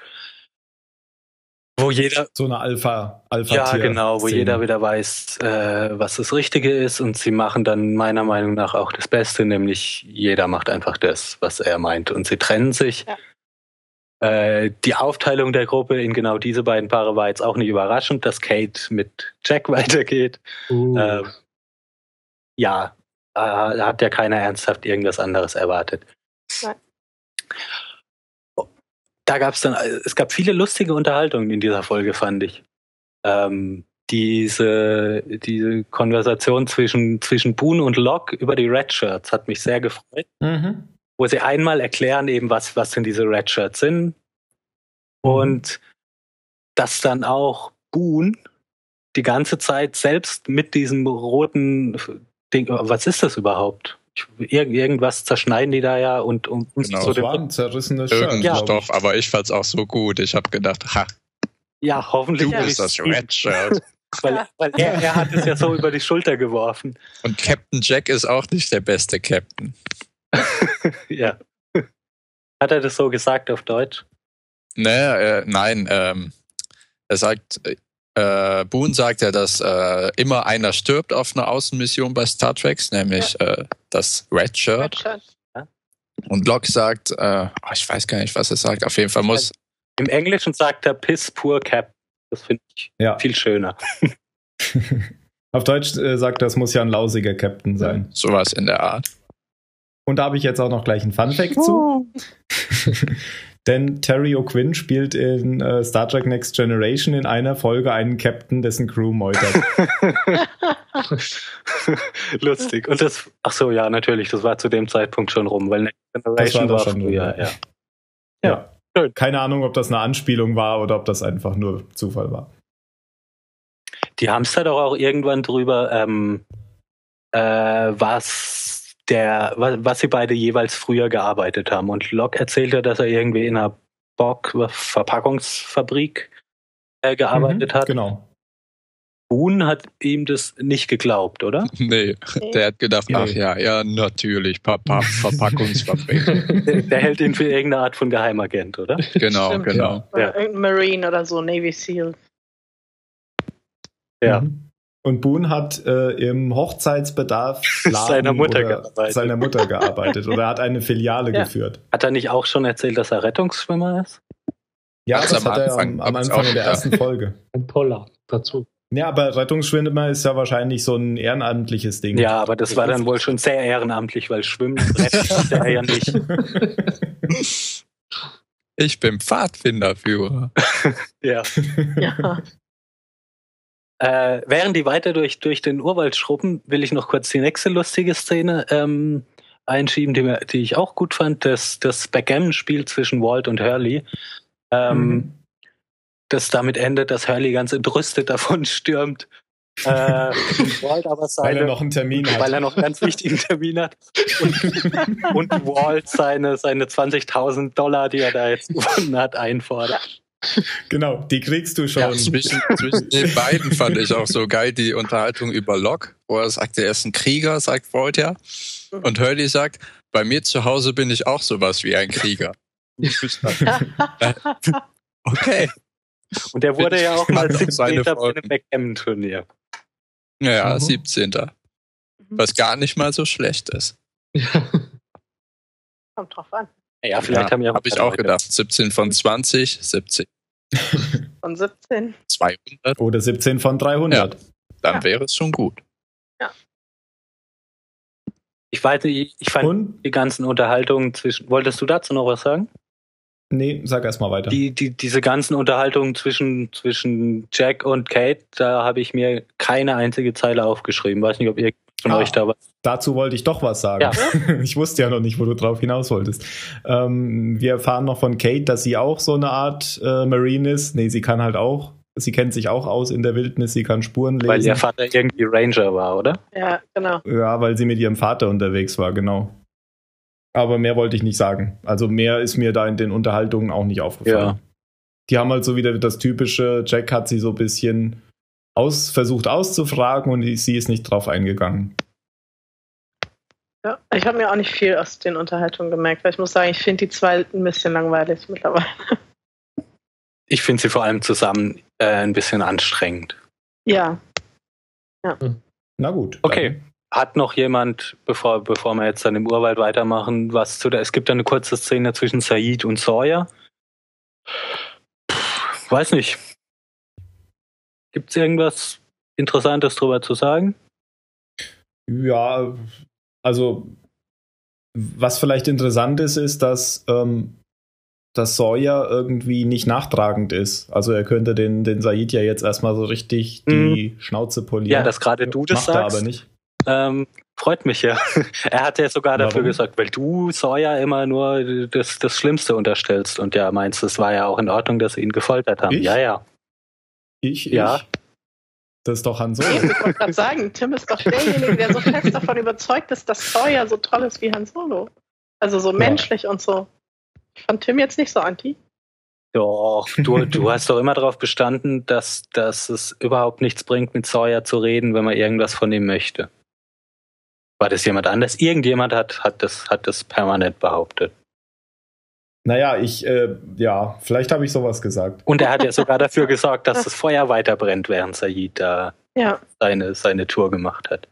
wo jeder... So eine Alpha, Alpha-Tier. Ja, genau, wo Szene. Jeder wieder weiß, äh, was das Richtige ist, und sie machen dann meiner Meinung nach auch das Beste, nämlich jeder macht einfach das, was er meint, und sie trennen sich. Ja. Die Aufteilung der Gruppe in genau diese beiden Paare war jetzt auch nicht überraschend, dass Kate mit Jack weitergeht. Uh. Ähm, ja, da äh, hat ja keiner ernsthaft irgendwas anderes erwartet. Nein. Da gab's dann, es gab viele lustige Unterhaltungen in dieser Folge, fand ich. Ähm, diese, diese Konversation zwischen, zwischen Boone und Locke über die Red Shirts hat mich sehr gefreut. Mhm. Wo sie einmal erklären eben, was, was denn diese Red Shirts sind. Und dass dann auch Boone die ganze Zeit selbst mit diesem roten Ding, was ist das überhaupt? Irg- irgendwas zerschneiden die da ja und... und genau, so das war ein zerrissenes Shirt. Irgendein Stoff, ja. Aber ich fand's auch so gut. Ich habe gedacht, ha, ja, hoffentlich du bist das Red Shirt. Weil, weil er, er hat es ja so über die Schulter geworfen. Und Captain Jack ist auch nicht der beste Captain. Ja. Hat er das so gesagt auf Deutsch? Nee, äh, nein, ähm, er sagt, äh, Boone sagt ja, dass äh, immer einer stirbt auf einer Außenmission bei Star Trek, nämlich ja. äh, das Red Shirt. Red Shirt. Ja. Und Locke sagt, äh, oh, ich weiß gar nicht, was er sagt, auf jeden Fall muss... Im Englischen sagt er Piss Poor Cap. Das finde ich ja. viel schöner. Auf Deutsch äh, sagt er, es muss ja ein lausiger Captain sein. Sowas in der Art. Und da habe ich jetzt auch noch gleich einen Funfact oh. zu. Denn Terry O'Quinn spielt in äh, Star Trek Next Generation in einer Folge einen Captain, dessen Crew meutert. Lustig. Und das, ach so, ja, natürlich, das war zu dem Zeitpunkt schon rum, weil Next Generation das war, war schon früher, ja. Ja. ja. Keine Ahnung, ob das eine Anspielung war oder ob das einfach nur Zufall war. Die haben es da doch auch irgendwann drüber, ähm, äh, was der, was sie beide jeweils früher gearbeitet haben. Und Locke erzählte, dass er irgendwie in einer Bock-Verpackungsfabrik äh, gearbeitet mhm, hat. Genau. Boone hat ihm das nicht geglaubt, oder? Nee, der hat gedacht, ach ja, ja, natürlich, Papa, Verpackungsfabrik. der, der hält ihn für irgendeine Art von Geheimagent, oder? Genau, stimmt, genau. Oder ja. Marine oder so, Navy Seal. Ja. Mhm. Und Boone hat äh, im Hochzeitsbedarf seiner Mutter gearbeitet. Seiner Mutter gearbeitet oder hat eine Filiale ja. geführt. Hat er nicht auch schon erzählt, dass er Rettungsschwimmer ist? Ja, das, das hat er am, am Anfang in der ersten Folge. Ein Poller dazu. Ja, aber Rettungsschwimmer ist ja wahrscheinlich so ein ehrenamtliches Ding. Ja, aber das war dann wohl schon sehr ehrenamtlich, weil Schwimmen rettet er ja nicht. Ich bin Pfadfinderführer. ja. ja. Äh, während die weiter durch, durch den Urwald schrubben, will ich noch kurz die nächste lustige Szene ähm, einschieben, die, die ich auch gut fand, das, das Backgammon-Spiel zwischen Walt und Hurley. Ähm, mhm. Das damit endet, dass Hurley ganz entrüstet davon stürmt. Äh, Walt aber seine, weil er noch einen Termin hat. Weil er noch einen ganz wichtigen Termin hat. Und, und Walt seine, seine zwanzigtausend Dollar, die er da jetzt gewonnen hat, einfordert. Genau, die kriegst du schon. Ja, zwischen, zwischen den beiden fand ich auch so geil die Unterhaltung über Locke, wo er sagt, er ist ein Krieger, sagt Freud ja. Und Hurley sagt, bei mir zu Hause bin ich auch sowas wie ein Krieger. Okay. Und er wurde ja auch mal siebzehnter bei einem Backgammon-Turnier. Ja, mhm. siebzehnter Was gar nicht mal so schlecht ist. Ja. Kommt drauf an. Ja, vielleicht ja, haben ja. Hab ich auch Leute gedacht. siebzehn von zwanzig, siebzehn. Von siebzehn. zweihundert. Oder siebzehn von dreihundert. Ja, dann ja. wäre es schon gut. Ja. Ich weiß nicht, ich fand und? die ganzen Unterhaltungen zwischen. Wolltest du dazu noch was sagen? Nee, sag erstmal weiter. Die, die, diese ganzen Unterhaltungen zwischen, zwischen Jack und Kate, da habe ich mir keine einzige Zeile aufgeschrieben. Weiß nicht, ob ihr von ah, euch da war. Dazu wollte ich doch was sagen. Ja. Ich wusste ja noch nicht, wo du drauf hinaus wolltest. Ähm, wir erfahren noch von Kate, dass sie auch so eine Art äh, Marine ist. Nee, sie kann halt auch, sie kennt sich auch aus in der Wildnis, sie kann Spuren lesen. Weil ihr Vater irgendwie Ranger war, oder? Ja, genau. Ja, weil sie mit ihrem Vater unterwegs war, genau. Aber mehr wollte ich nicht sagen. Also mehr ist mir da in den Unterhaltungen auch nicht aufgefallen. Ja. Die haben halt so wieder das typische, Jack hat sie so ein bisschen aus, versucht auszufragen und sie ist nicht drauf eingegangen. Ja, ich habe mir auch nicht viel aus den Unterhaltungen gemerkt, weil ich muss sagen, ich finde die zwei ein bisschen langweilig mittlerweile. Ich finde sie vor allem zusammen äh, ein bisschen anstrengend. Ja. ja. Na gut. Okay. Dann. Hat noch jemand, bevor, bevor wir jetzt dann im Urwald weitermachen, was zu der. Es gibt eine kurze Szene zwischen Said und Sawyer. Pff, weiß nicht. Gibt es irgendwas Interessantes drüber zu sagen? Ja, also, was vielleicht interessant ist, ist, dass, ähm, dass Sawyer irgendwie nicht nachtragend ist. Also, er könnte den, den Said ja jetzt erstmal so richtig die mm. Schnauze polieren. Ja, dass gerade du das sagst. Macht er aber nicht. Ähm, freut mich ja. Er hat ja sogar dafür Warum? gesagt, weil du Sawyer immer nur das, das Schlimmste unterstellst und ja meinst, es war ja auch in Ordnung, dass sie ihn gefoltert haben. Ich? Ja, ja. Ich, ja. ich. Das ist doch Han Solo. Ich wollte gerade sagen, Tim ist doch derjenige, der so fest davon überzeugt ist, dass Sawyer so toll ist wie Han Solo. Also so ja. menschlich und so. Ich fand Tim jetzt nicht so anti. Doch, du, du hast doch immer darauf bestanden, dass, dass es überhaupt nichts bringt, mit Sawyer zu reden, wenn man irgendwas von ihm möchte. War das jemand anders? Irgendjemand hat, hat, das, hat das permanent behauptet. Naja, ich, äh, ja, vielleicht habe ich sowas gesagt. Und er hat ja sogar dafür gesorgt, dass das Feuer weiter brennt, während Said da ja. seine, seine Tour gemacht hat.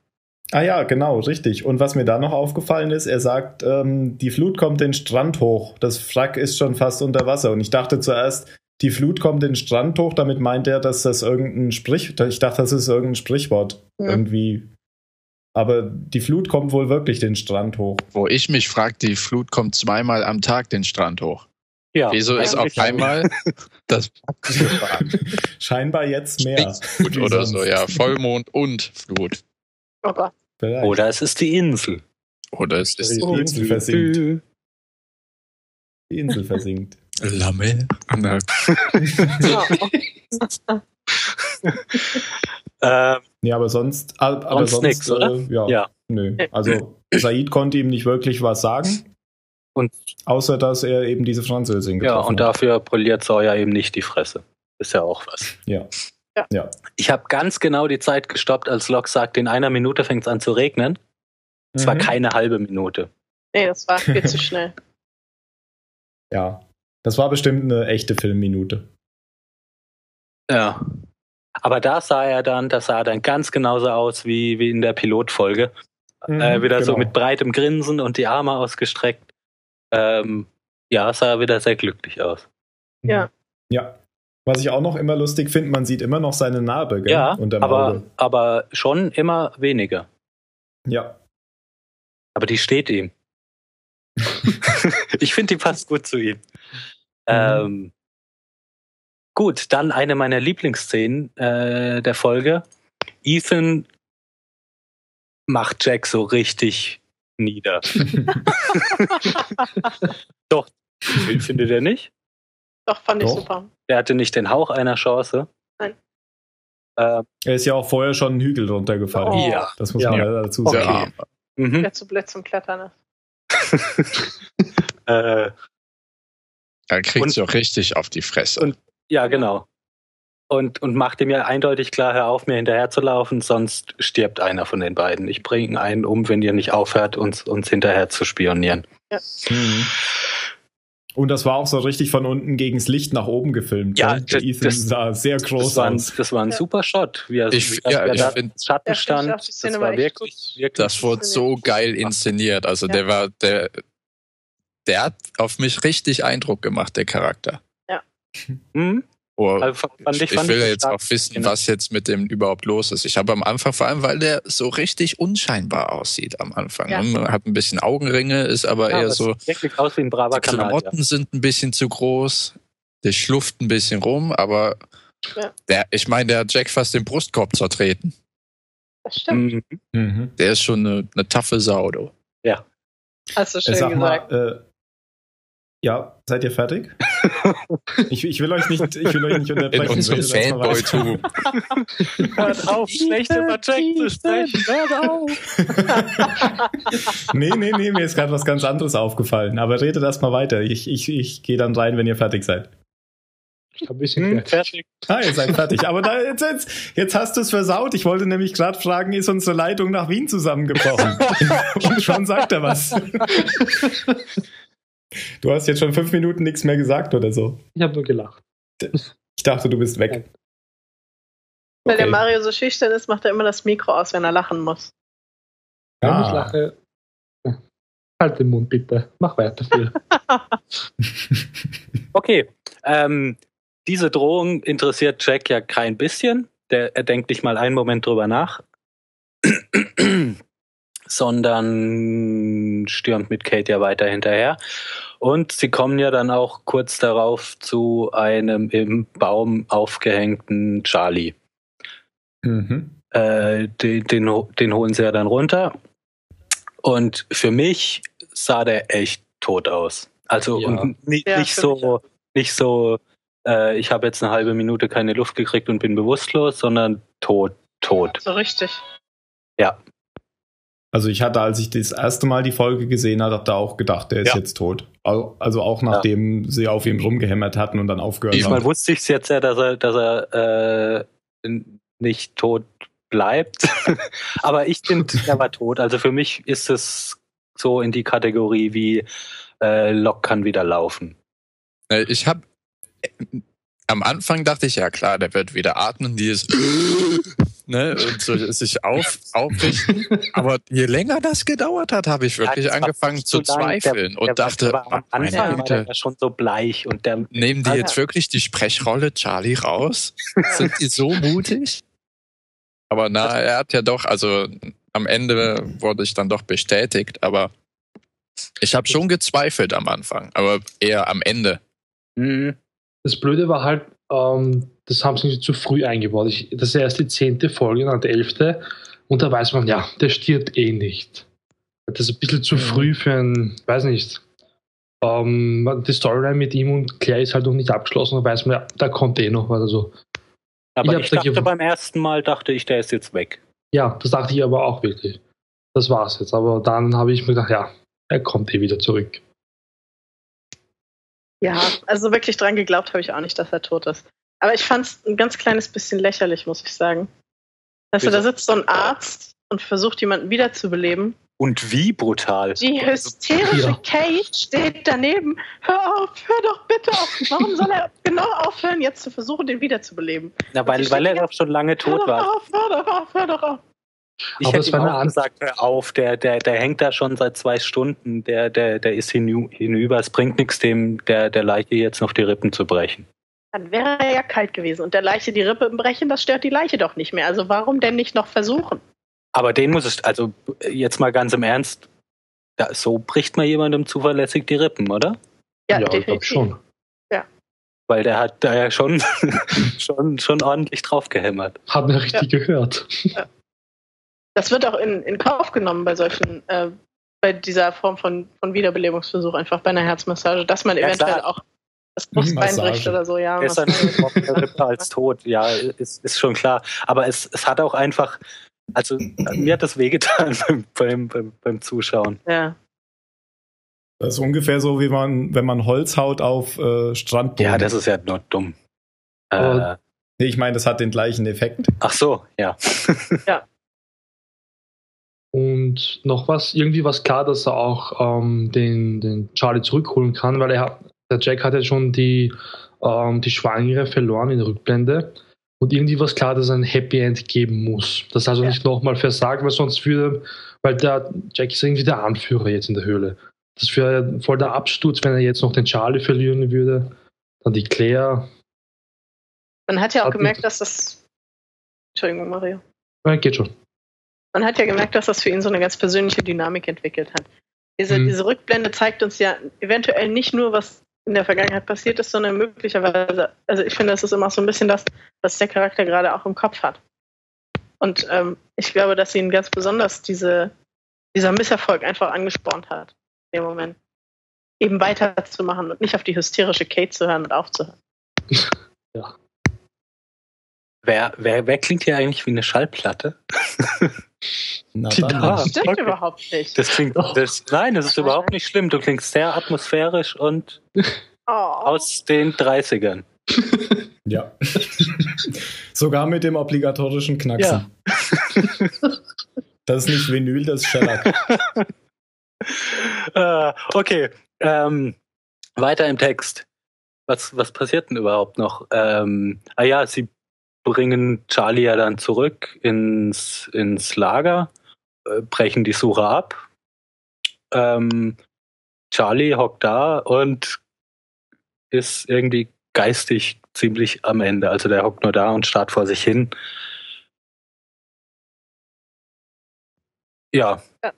Ah ja, genau, richtig. Und was mir da noch aufgefallen ist, er sagt, ähm, die Flut kommt den Strand hoch. Das Wrack ist schon fast unter Wasser. Und ich dachte zuerst, die Flut kommt den Strand hoch, damit meint er, dass das irgendein Sprich, ich dachte, das ist irgendein Sprichwort. Ja. Irgendwie. Aber die Flut kommt wohl wirklich den Strand hoch. Wo ich mich frage, die Flut kommt zweimal am Tag den Strand hoch. Ja, wieso ist auf einmal das scheinbar jetzt mehr? Gut oder so, ja. Vollmond und Flut. Oder, oder es ist die Insel. Oder es ist die, die Insel versinkt. Die Insel versinkt. Lamme. Ähm, ja, aber sonst, aber sonst, sonst nix, äh, oder? Ja, ja. Nö. Also Said konnte ihm nicht wirklich was sagen, und außer dass er eben diese Französin getroffen hat. Ja, und dafür poliert Sawyer eben nicht die Fresse. Ist ja auch was. Ja. ja. ja. Ich habe ganz genau die Zeit gestoppt, als Locke sagt, in einer Minute fängt es an zu regnen. Es mhm. war keine halbe Minute. Nee, das war viel zu schnell. Ja, das war bestimmt eine echte Filmminute. Ja. Aber da sah er dann, das sah dann ganz genauso aus wie, wie in der Pilotfolge. Mhm, äh, wieder genau. so mit breitem Grinsen und die Arme ausgestreckt. Ähm, ja, sah er wieder sehr glücklich aus. Ja. Ja. Was ich auch noch immer lustig finde, man sieht immer noch seine Narbe, gell? Ja, unterm aber, Auge. Aber schon immer weniger. Ja. Aber die steht ihm. Ich finde, die passt gut zu ihm. Mhm. Ähm, Gut, dann eine meiner Lieblingsszenen äh, der Folge. Ethan macht Jack so richtig nieder. Doch, findet er nicht? Doch, fand Doch. ich super. Der hatte nicht den Hauch einer Chance. Nein. Ähm, er ist ja auch vorher schon einen Hügel runtergefallen. Oh. Ja. Das muss ja. man ja dazu okay. sagen. Mhm. Der zu blöd zum Klettern ist. äh, Dann kriegt sie auch richtig auf die Fresse. Und, ja, genau. Und, und macht ihm ja eindeutig klar, hör auf, mir hinterher zu laufen, sonst stirbt einer von den beiden. Ich bringe einen um, wenn ihr nicht aufhört, uns, uns hinterher zu spionieren. Ja. Mhm. Und das war auch so richtig von unten gegens Licht nach oben gefilmt. Ja, das, Ethan das, sah sehr groß das war ein, aus. Das war ein ja. super Shot, wie er, ich, wie ja, er ich da find, Schatten stand. Ja, das war war wirklich, wirklich das wurde so geil inszeniert. Also ja. der war... der. Der hat auf mich richtig Eindruck gemacht, der Charakter. Ja. Mhm. Oh, also fand ich, ich, fand ich will ja jetzt auch wissen, genau. was jetzt mit dem überhaupt los ist. Ich habe am Anfang, vor allem weil der so richtig unscheinbar aussieht am Anfang. Ja. Ne? Man hat ein bisschen Augenringe, ist aber ja, eher so... Wirklich aus wie ein braver Kanadier. Die Klamotten ja. sind ein bisschen zu groß, der schlufft ein bisschen rum, aber ja. der, ich meine, der hat Jack fast den Brustkorb zertreten. Das stimmt. Mhm. Der ist schon eine, eine taffe Sau, du. Ja. Hast du schön Sag gesagt. Mal, äh, ja, seid ihr fertig? ich, ich will euch nicht, ich will euch nicht unterbrechen. In unserem Fanboy-Tum. Hört auf, schlecht über Jack zu sprechen. Hört auf. nee, nee, nee, mir ist gerade was ganz anderes aufgefallen. Aber redet erst mal weiter. Ich, ich, ich gehe dann rein, wenn ihr fertig seid. Ich hab ein bisschen hm, fertig. Ah, ihr seid fertig. Aber da, jetzt, jetzt, jetzt hast du es versaut. Ich wollte nämlich gerade fragen, ist unsere Leitung nach Wien zusammengebrochen? Und schon sagt er was. Du hast jetzt schon fünf Minuten nichts mehr gesagt oder so. Ich habe nur gelacht. Ich dachte, du bist weg. Weil okay. der Mario so schüchtern ist, macht er immer das Mikro aus, wenn er lachen muss. Ja, ah. ich lache. Halt den Mund bitte. Mach weiter viel. Okay. Ähm, diese Drohung interessiert Jack ja kein bisschen. Der, er denkt nicht mal einen Moment drüber nach. Sondern stürmt mit Kate ja weiter hinterher. Und sie kommen ja dann auch kurz darauf zu einem im Baum aufgehängten Charlie. Mhm. Äh, den, den, den holen sie ja dann runter. Und für mich sah der echt tot aus. Also ja. und nicht, ja, nicht so... Nicht so, äh, ich habe jetzt eine halbe Minute keine Luft gekriegt und bin bewusstlos, sondern tot, tot. So richtig. Ja. Also ich hatte, als ich das erste Mal die Folge gesehen habe, habe da auch gedacht, der ist ja. jetzt tot. Also auch nachdem ja. sie auf ihm rumgehämmert hatten und dann aufgehört Diesmal haben. Diesmal wusste ich es jetzt ja, dass er, dass er äh, nicht tot bleibt. Aber ich finde, er war tot. Also für mich ist es so in die Kategorie wie äh, Locke kann wieder laufen. Ich habe äh, am Anfang dachte ich, ja klar, der wird wieder atmen, dieses ne, und so, sich auf, aufrichten. Aber je länger das gedauert hat, habe ich wirklich ja, angefangen zu zweifeln der, und der dachte, am Anfang war der schon so bleich. Und der nehmen die ah, jetzt ja. wirklich die Sprechrolle Charlie raus? Sind die so mutig? Aber na, er hat ja doch, also am Ende wurde ich dann doch bestätigt, aber ich habe schon gezweifelt am Anfang, aber eher am Ende. Das Blöde war halt, ähm, das haben sie nicht zu früh eingebaut. Ich, das ist erst die zehnte Folge, dann die elfte. Und da weiß man, ja, der stirbt eh nicht. Das ist ein bisschen zu früh für ein, weiß nicht. Ähm, die Storyline mit ihm und Claire ist halt noch nicht abgeschlossen. Da weiß man, ja, da kommt eh noch was. Also, aber ich, ich dachte da beim ersten Mal, dachte ich, der ist jetzt weg. Ja, das dachte ich aber auch wirklich. Das war's jetzt. Aber dann habe ich mir gedacht, ja, er kommt eh wieder zurück. Ja, also wirklich dran geglaubt habe ich auch nicht, dass er tot ist. Aber ich fand es ein ganz kleines bisschen lächerlich, muss ich sagen. Also da sitzt so ein Arzt und versucht, jemanden wiederzubeleben. Und wie brutal. Die hysterische ja. Kate steht daneben. Hör auf, hör doch bitte auf. Warum soll er genau aufhören, jetzt zu versuchen, den wiederzubeleben? Na, weil, weil er doch schon lange tot war. Hör doch auf, hör doch auf, hör doch auf. Ich aber hätte es war eine Ansage, hör auf, der, der, der hängt da schon seit zwei Stunden, der, der, der ist hinü- hinüber, es bringt nichts, dem der, der Leiche jetzt noch die Rippen zu brechen. Dann wäre er ja kalt gewesen und der Leiche die Rippen brechen, das stört die Leiche doch nicht mehr, also warum denn nicht noch versuchen? Aber den muss es, also jetzt mal ganz im Ernst, da, so bricht man jemandem zuverlässig die Rippen, oder? Ja, ja definitiv. Ich glaube schon. Ja. Weil der hat da ja schon, schon, schon ordentlich drauf gehämmert. Haben wir richtig ja. gehört. Ja. Das wird auch in, in Kauf genommen bei solchen, äh, bei dieser Form von, von Wiederbelebungsversuch, einfach bei einer Herzmassage, dass man ja, eventuell klar. auch das Brustbein bricht oder so. Ja, ist dann Rippe als tot, ja, ist, ist schon klar. Aber es, es hat auch einfach, also mir hat das wehgetan beim, beim, beim, beim Zuschauen. Ja. Das ist ungefähr so, wie man, wenn man Holz haut auf äh, Strandboden. Ja, das ist ja nur dumm. Äh, nee, ich meine, das hat den gleichen Effekt. Ach so, ja. Ja. Und noch was, irgendwie was klar, dass er auch ähm, den, den Charlie zurückholen kann, weil er hat, der Jack hat ja schon die, ähm, die Schwangere verloren in der Rückblende. Und irgendwie was klar, dass es ein Happy End geben muss. Das also ja. nicht nochmal versagt, weil sonst würde, weil der Jack ist irgendwie der Anführer jetzt in der Höhle. Das wäre voll der Absturz, wenn er jetzt noch den Charlie verlieren würde. Dann die Claire. Man hat ja auch hat gemerkt, dass das... Entschuldigung, Mario. Nein, geht schon. Man hat ja gemerkt, dass das für ihn so eine ganz persönliche Dynamik entwickelt hat. Diese, hm. diese Rückblende zeigt uns ja eventuell nicht nur, was in der Vergangenheit passiert ist, sondern möglicherweise... Also ich finde, das ist immer so ein bisschen das, was der Charakter gerade auch im Kopf hat. Und ähm, ich glaube, dass ihn ganz besonders diese, dieser Misserfolg einfach angespornt hat. Im Moment. Eben weiterzumachen und nicht auf die hysterische Kate zu hören und aufzuhören. Ja. Wer, wer, wer klingt hier eigentlich wie eine Schallplatte? Na, die da. Das stimmt okay. überhaupt nicht. Das klingt, das, nein, das ist nein. überhaupt nicht schlimm. Du klingst sehr atmosphärisch und oh. aus den dreißigern. Ja. Sogar mit dem obligatorischen Knacksen. Ja. Das ist nicht Vinyl, das ist Shellac. Uh, okay, ähm, weiter im Text. Was, was passiert denn überhaupt noch? Ähm, ah ja, sie bringen Charlie ja dann zurück ins, ins Lager, äh, brechen die Suche ab. Ähm, Charlie hockt da und ist irgendwie geistig ziemlich am Ende. Also der hockt nur da und starrt vor sich hin. Ja. ja.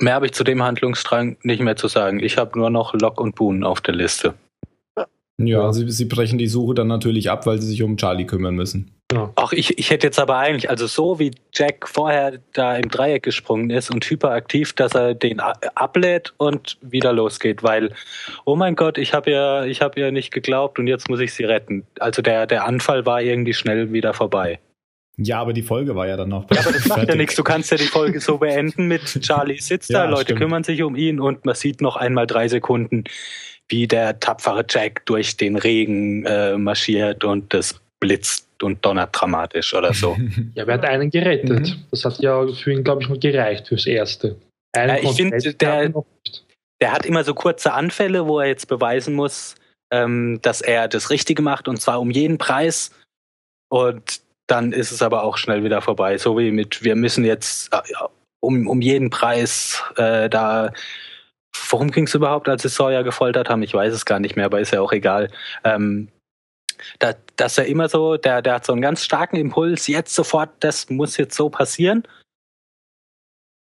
Mehr habe ich zu dem Handlungsstrang nicht mehr zu sagen. Ich habe nur noch Locke und Boone auf der Liste. Ja, sie, sie brechen die Suche dann natürlich ab, weil sie sich um Charlie kümmern müssen. Ja. Ach, ich, ich hätte jetzt aber eigentlich, also so wie Jack vorher da im Dreieck gesprungen ist und hyperaktiv, dass er den ablädt und wieder losgeht, weil, oh mein Gott, ich habe ja, ich habe ja nicht geglaubt und jetzt muss ich sie retten. Also der, der Anfall war irgendwie schnell wieder vorbei. Ja, aber die Folge war ja dann noch. Ja, aber das macht ja nichts. Du kannst ja die Folge so beenden mit Charlie sitzt ja, da, Leute stimmt. kümmern sich um ihn und man sieht noch einmal drei Sekunden, wie der tapfere Jack durch den Regen äh, marschiert und das blitzt und donnert dramatisch oder so. Ja, wir hat einen gerettet. Mhm. Das hat ja für ihn, glaube ich, nur gereicht fürs Erste. Einen ja, ich finde, der, der hat immer so kurze Anfälle, wo er jetzt beweisen muss, ähm, dass er das Richtige macht und zwar um jeden Preis und dann ist es aber auch schnell wieder vorbei. So wie mit, wir müssen jetzt ja, um, um jeden Preis äh, da, worum ging es überhaupt, als sie Sawyer gefoltert haben? Ich weiß es gar nicht mehr, aber ist ja auch egal. Ähm, da, dass er immer so, der, der hat so einen ganz starken Impuls, jetzt sofort, das muss jetzt so passieren.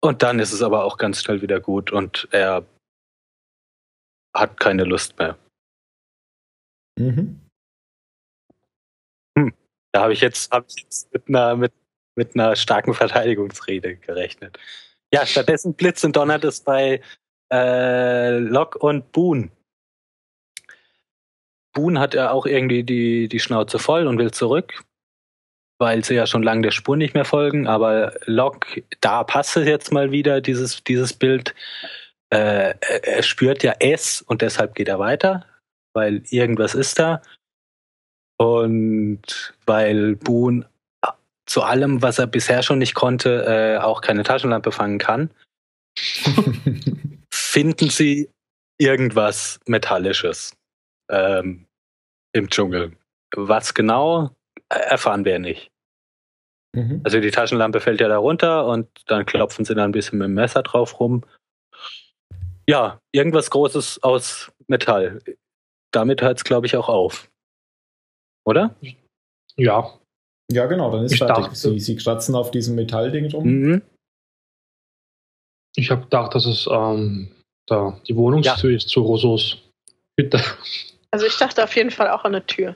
Und dann ist es aber auch ganz schnell wieder gut und er hat keine Lust mehr. Mhm. Da habe ich jetzt, hab ich jetzt mit, einer, mit, mit einer starken Verteidigungsrede gerechnet. Ja, stattdessen blitzt und donnert es bei äh, Locke und Boone. Boone hat ja auch irgendwie die, die Schnauze voll und will zurück, weil sie ja schon lange der Spur nicht mehr folgen. Aber Locke, da passt es jetzt mal wieder, dieses, dieses Bild. Äh, er, er spürt ja es und deshalb geht er weiter, weil irgendwas ist da. Und weil Boone zu allem, was er bisher schon nicht konnte, äh, auch keine Taschenlampe fangen kann, finden sie irgendwas Metallisches ähm, im Dschungel. Was genau, erfahren wir nicht. Mhm. Also die Taschenlampe fällt ja da runter und dann klopfen sie da ein bisschen mit dem Messer drauf rum. Ja, irgendwas Großes aus Metall. Damit hört es, glaube ich, auch auf. Oder? Ja. Ja, genau, dann ist fertig. Sie, sie kratzen auf diesem Metallding rum. Mhm. Ich habe gedacht, dass es ähm, da die Wohnungstür ja. ist zu Rosos Hütte. Also ich dachte auf jeden Fall auch an eine Tür.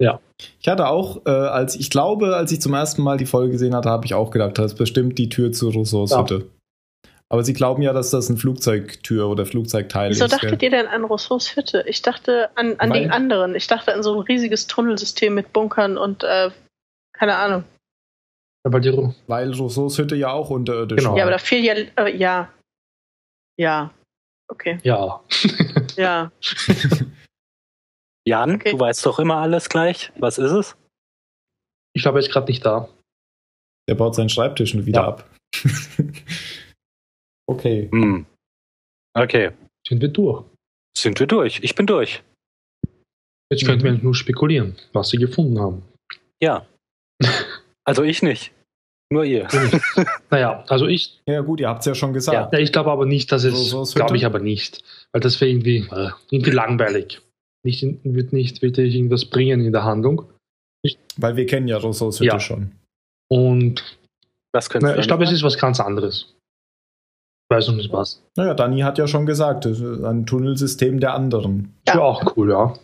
Ja. Ich hatte auch, äh, als ich glaube, als ich zum ersten Mal die Folge gesehen hatte, habe ich auch gedacht, das ist bestimmt die Tür zur Rousseaus ja. Hütte. Aber sie glauben ja, dass das eine Flugzeugtür oder Flugzeugteil Wieso ist. Wieso dachtet gell? ihr denn an Rousseaus Hütte? Ich dachte an, an den anderen. Ich dachte an so ein riesiges Tunnelsystem mit Bunkern und äh, keine Ahnung. Aber die Ru- Weil Rousseaus Hütte ja auch unterirdisch genau. war. Ja, aber da fehlt ja... Äh, ja. Ja. Okay. Ja. ja. Jan, okay. Du weißt doch immer alles gleich. Was ist es? Ich glaube, er ist gerade nicht da. Der baut seinen Schreibtisch nur wieder ja. ab. Okay. Mm. Okay. Sind wir durch? Sind wir durch? Ich bin durch. Jetzt könnten wir nur spekulieren, was sie gefunden haben. Ja. Also ich nicht. Nur ihr. Naja, also ich... Ja gut, ihr habt es ja schon gesagt. Ja, ich glaube aber nicht, dass es... So, glaube ich aber nicht. Weil das wäre irgendwie, äh, irgendwie langweilig. Nicht, wird nicht wirklich irgendwas bringen in der Handlung. Ich, weil wir kennen ja Rousseaus Hütte ja. schon. Und das na, ich glaube, es ist was ganz anderes. Ich weiß noch nicht was. Naja, Dani hat ja schon gesagt, das ist ein Tunnelsystem der anderen. Ja. Ist ja auch cool, ja.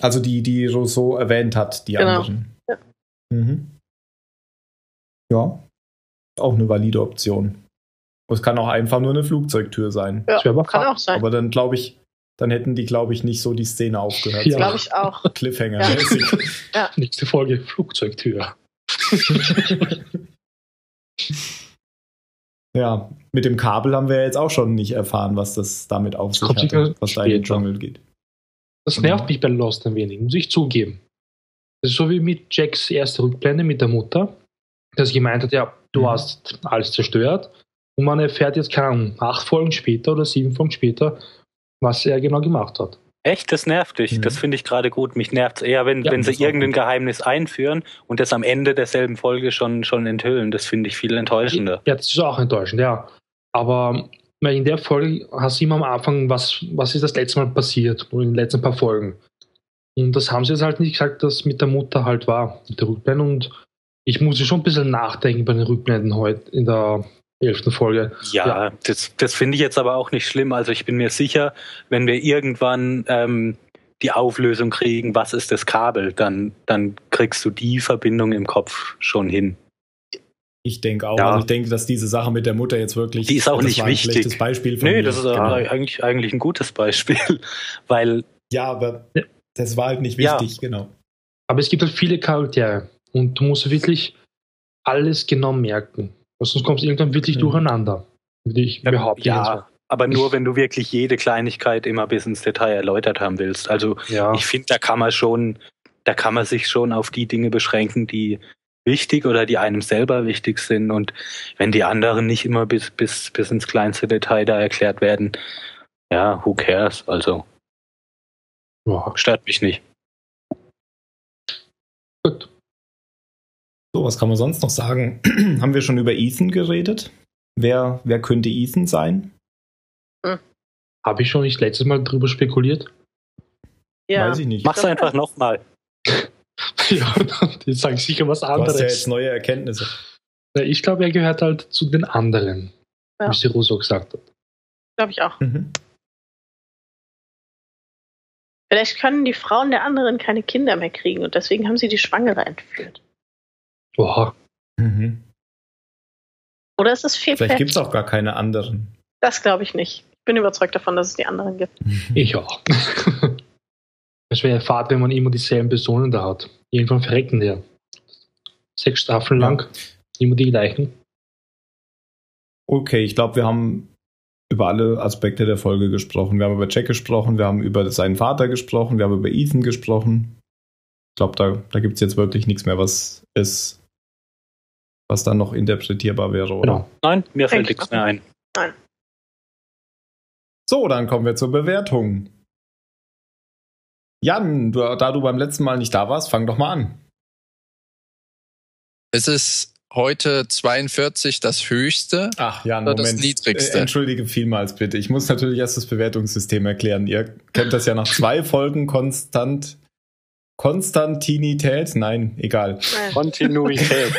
Also die, die Rousseau erwähnt hat, die genau. anderen. Ja. Mhm. Ja. Auch eine valide Option. Es kann auch einfach nur eine Flugzeugtür sein. Ja, aber kann auch sein. Aber dann glaube ich, dann hätten die, glaube ich, nicht so die Szene aufgehört. Ja, glaube ich auch. Cliffhanger. Ja. Ja. Nächste Folge, Flugzeugtür. Ja, mit dem Kabel haben wir ja jetzt auch schon nicht erfahren, was das damit auf sich hat, was da in den Dschungel geht. Das nervt ja. mich bei Lost ein wenig, muss ich zugeben. Das ist so wie mit Jacks erste Rückblende mit der Mutter, dass sie gemeint hat, ja, du mhm. hast alles zerstört. Und man erfährt jetzt, keine Ahnung, acht Folgen später oder sieben Folgen später, was er genau gemacht hat. Echt? Das nervt dich. Mhm. Das finde ich gerade gut. Mich nervt es eher, wenn, ja, wenn sie irgendein gut. Geheimnis einführen und das am Ende derselben Folge schon, schon enthüllen. Das finde ich viel enttäuschender. Ja, das ist auch enttäuschend, ja. Aber in der Folge hast du immer am Anfang, was, was ist das letzte Mal passiert, in den letzten paar Folgen. Und das haben sie jetzt halt nicht gesagt, dass mit der Mutter halt war, mit der Rückblende. Und ich muss schon ein bisschen nachdenken bei den Rückblenden heute in der elften Folge. Ja, ja. das, das finde ich jetzt aber auch nicht schlimm. Also ich bin mir sicher, wenn wir irgendwann ähm, die Auflösung kriegen, was ist das Kabel, dann, dann kriegst du die Verbindung im Kopf schon hin. Ich denke auch. Ja. Also ich denke, dass diese Sache mit der Mutter jetzt wirklich... Die ist auch nicht wichtig. Das war ein schlechtes Beispiel von mir. Nee, das ist ja. eigentlich, eigentlich ein gutes Beispiel, weil... Ja, aber das war halt nicht wichtig, ja. genau. Aber es gibt halt viele Charaktere und du musst wirklich alles genau merken. Sonst kommst du irgendwann wirklich mhm. durcheinander, würde ich behaupten. Ja, aber nur, wenn du wirklich jede Kleinigkeit immer bis ins Detail erläutert haben willst. Also ja. ich finde, da kann man schon, da kann man sich schon auf die Dinge beschränken, die wichtig oder die einem selber wichtig sind. Und wenn die anderen nicht immer bis, bis, bis ins kleinste Detail da erklärt werden, ja, who cares? Also ja. stört mich nicht. Gut. So, was kann man sonst noch sagen? Haben wir schon über Ethan geredet? Wer, wer könnte Ethan sein? Hm. Habe ich schon nicht letztes Mal drüber spekuliert? Ja. Weiß ich nicht. Mach's einfach nochmal. Ja, die sagen sicher was anderes. Du hast ja jetzt neue Erkenntnisse. Ich glaube, er gehört halt zu den anderen, ja. wie Rousseau gesagt hat. Glaube ich auch. Mhm. Vielleicht können die Frauen der anderen keine Kinder mehr kriegen und deswegen haben sie die Schwangere entführt. Boah. Mhm. Oder ist es viel Vielleicht gibt es auch gar keine anderen. Das glaube ich nicht. Ich bin überzeugt davon, dass es die anderen gibt. Ich auch. Das wäre ja Fahrt, wenn man immer dieselben Personen da hat. Irgendwann verrecken die ja. Sechs Staffeln ja. lang. Immer die gleichen. Okay, ich glaube, wir haben über alle Aspekte der Folge gesprochen. Wir haben über Jack gesprochen, wir haben über seinen Vater gesprochen, wir haben über Ethan gesprochen. Ich glaube, da, da gibt es jetzt wirklich nichts mehr, was ist, was dann noch interpretierbar wäre, oder? Genau. Nein, mir fällt nichts mehr ein. Nein. So, dann kommen wir zur Bewertung. Jan, du, da du beim letzten Mal nicht da warst, fang doch mal an. Es ist heute zweiundvierzig das höchste Ach, Jan, oder Moment. Das niedrigste? Entschuldige vielmals bitte. Ich muss natürlich erst das Bewertungssystem erklären. Ihr kennt das ja nach zwei Folgen konstant... Konstantinität? Nein, egal. Kontinuität.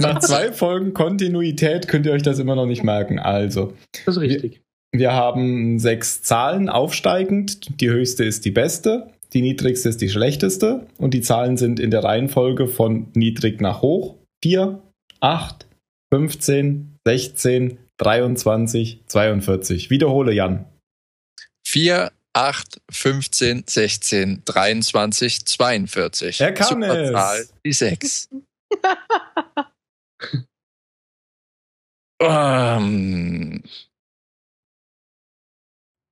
Nach zwei Folgen Kontinuität könnt ihr euch das immer noch nicht merken. Also. Das ist richtig. Wir haben sechs Zahlen aufsteigend. Die höchste ist die beste, die niedrigste ist die schlechteste und die Zahlen sind in der Reihenfolge von niedrig nach hoch. vier, acht, fünfzehn, sechzehn, dreiundzwanzig, zweiundvierzig. Wiederhole, Jan. vier, acht, fünfzehn, sechzehn, dreiundzwanzig, zweiundvierzig. Er kann es. Superzahl, die sechs. um.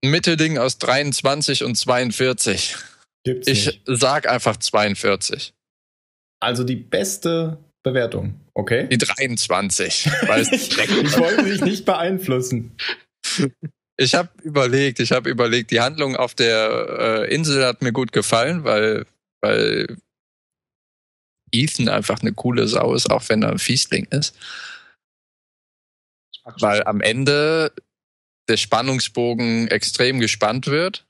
Mittelding aus dreiundzwanzig und zweiundvierzig. Gibt's nicht. Ich sag einfach zweiundvierzig. Also die beste Bewertung, okay? Die dreiundzwanzig. ich, ich wollte dich nicht beeinflussen. Ich habe überlegt, ich habe überlegt, die Handlung auf der äh, Insel hat mir gut gefallen, weil, weil Ethan einfach eine coole Sau ist, auch wenn er ein Fiesling ist. Weil am Ende der Spannungsbogen extrem gespannt wird,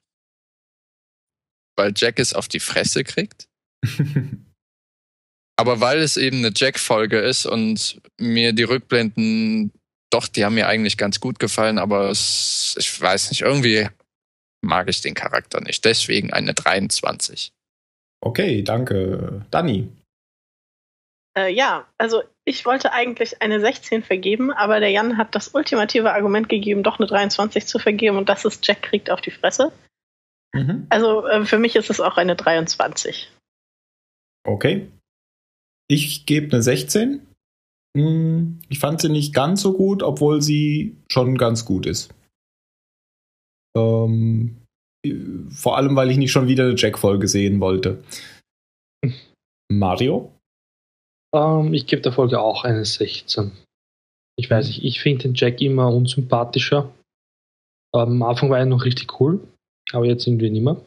weil Jack es auf die Fresse kriegt. Aber weil es eben eine Jack-Folge ist und mir die Rückblenden, doch, die haben mir eigentlich ganz gut gefallen, aber es, ich weiß nicht, irgendwie mag ich den Charakter nicht. Deswegen eine dreiundzwanzig. Okay, danke. Dani? Äh, ja, also ich wollte eigentlich eine sechzehn vergeben, aber der Jan hat das ultimative Argument gegeben, doch eine dreiundzwanzig zu vergeben und das ist, Jack kriegt auf die Fresse. Mhm. Also äh, für mich ist es auch eine dreiundzwanzig. Okay. Ich gebe eine sechzehn. Ich fand sie nicht ganz so gut, obwohl sie schon ganz gut ist. Ähm, vor allem, weil ich nicht schon wieder eine Jack-Folge sehen wollte. Mario? Ähm, ich gebe der Folge auch eine sechzehn. Ich weiß nicht, ich finde den Jack immer unsympathischer. Am Anfang war er noch richtig cool, aber jetzt irgendwie nicht mehr.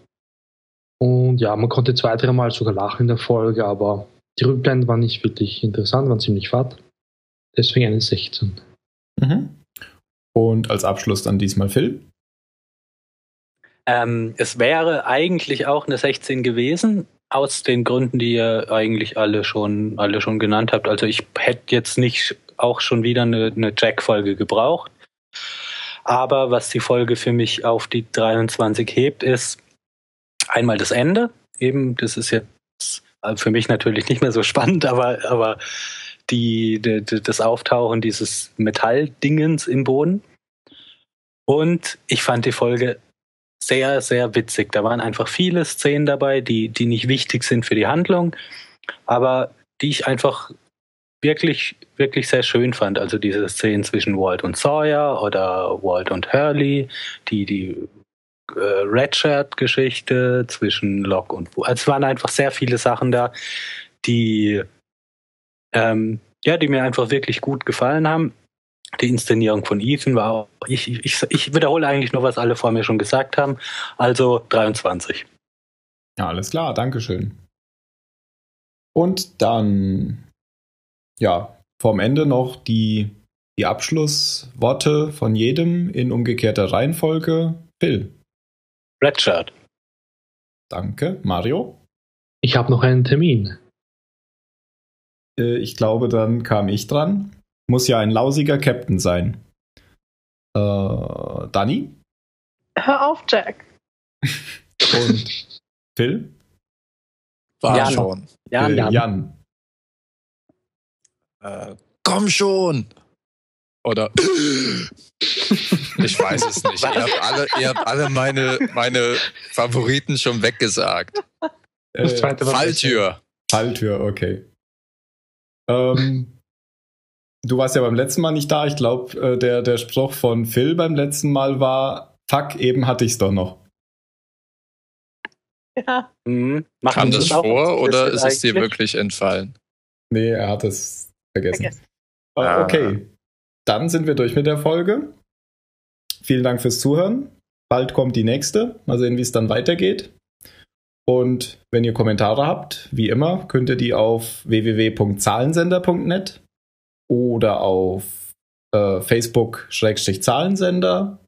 Und ja, man konnte zwei, dreimal sogar lachen in der Folge, aber die Rückblenden waren nicht wirklich interessant, waren ziemlich fad. Deswegen eine sechzehn. Mhm. Und als Abschluss dann diesmal Phil? Ähm, es wäre eigentlich auch eine sechzehn gewesen, aus den Gründen, die ihr eigentlich alle schon, alle schon genannt habt. Also ich hätte jetzt nicht auch schon wieder eine, eine Jack-Folge gebraucht. Aber was die Folge für mich auf die dreiundzwanzig hebt, ist einmal das Ende. Eben, das ist jetzt für mich natürlich nicht mehr so spannend, aber, aber die, die, das Auftauchen dieses Metalldingens im Boden. Und ich fand die Folge sehr, sehr witzig. Da waren einfach viele Szenen dabei, die, die nicht wichtig sind für die Handlung, aber die ich einfach wirklich, wirklich sehr schön fand. Also diese Szenen zwischen Walt und Sawyer oder Walt und Hurley, die, die Redshirt-Geschichte zwischen Locke und Boone. Es waren einfach sehr viele Sachen da, die ähm, ja, die mir einfach wirklich gut gefallen haben. Die Inszenierung von Ethan war auch, ich, ich, ich wiederhole eigentlich nur, was alle vor mir schon gesagt haben. Also dreiundzwanzig. Ja, alles klar, dankeschön. Und dann ja, vorm Ende noch die, die Abschlussworte von jedem in umgekehrter Reihenfolge. Phil? Redshirt. Danke. Mario? Ich habe noch einen Termin. Äh, ich glaube, dann kam ich dran. Muss ja ein lausiger Captain sein. Äh, Dani? Hör auf, Jack. Und Phil? War Jan. schon. Jan. Äh, Jan. Jan. Äh, komm schon! Oder ich weiß es nicht. Ihr habt alle, ihr habt alle meine, meine Favoriten schon weggesagt. Das zweite war Falltür. Falltür, okay. Ähm, du warst ja beim letzten Mal nicht da. Ich glaube, der, der Spruch von Phil beim letzten Mal war, fuck, eben hatte ich's doch noch. Ja. Mhm. Kam das vor oder ist es dir wirklich entfallen? Nee, er hat es vergessen. vergessen. Ah, okay. Dann sind wir durch mit der Folge. Vielen Dank fürs Zuhören. Bald kommt die nächste. Mal sehen, wie es dann weitergeht. Und wenn ihr Kommentare habt, wie immer, könnt ihr die auf w w w punkt zahlensender punkt net oder auf äh, Facebook-Zahlensender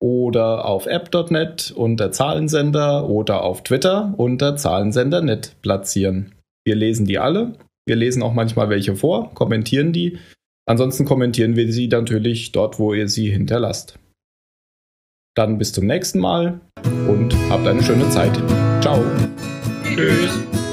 oder auf app punkt net unter Zahlensender oder auf Twitter unter Zahlensender punkt net platzieren. Wir lesen die alle. Wir lesen auch manchmal welche vor, kommentieren die. Ansonsten kommentieren wir sie natürlich dort, wo ihr sie hinterlasst. Dann bis zum nächsten Mal und habt eine schöne Zeit. Ciao. Tschüss.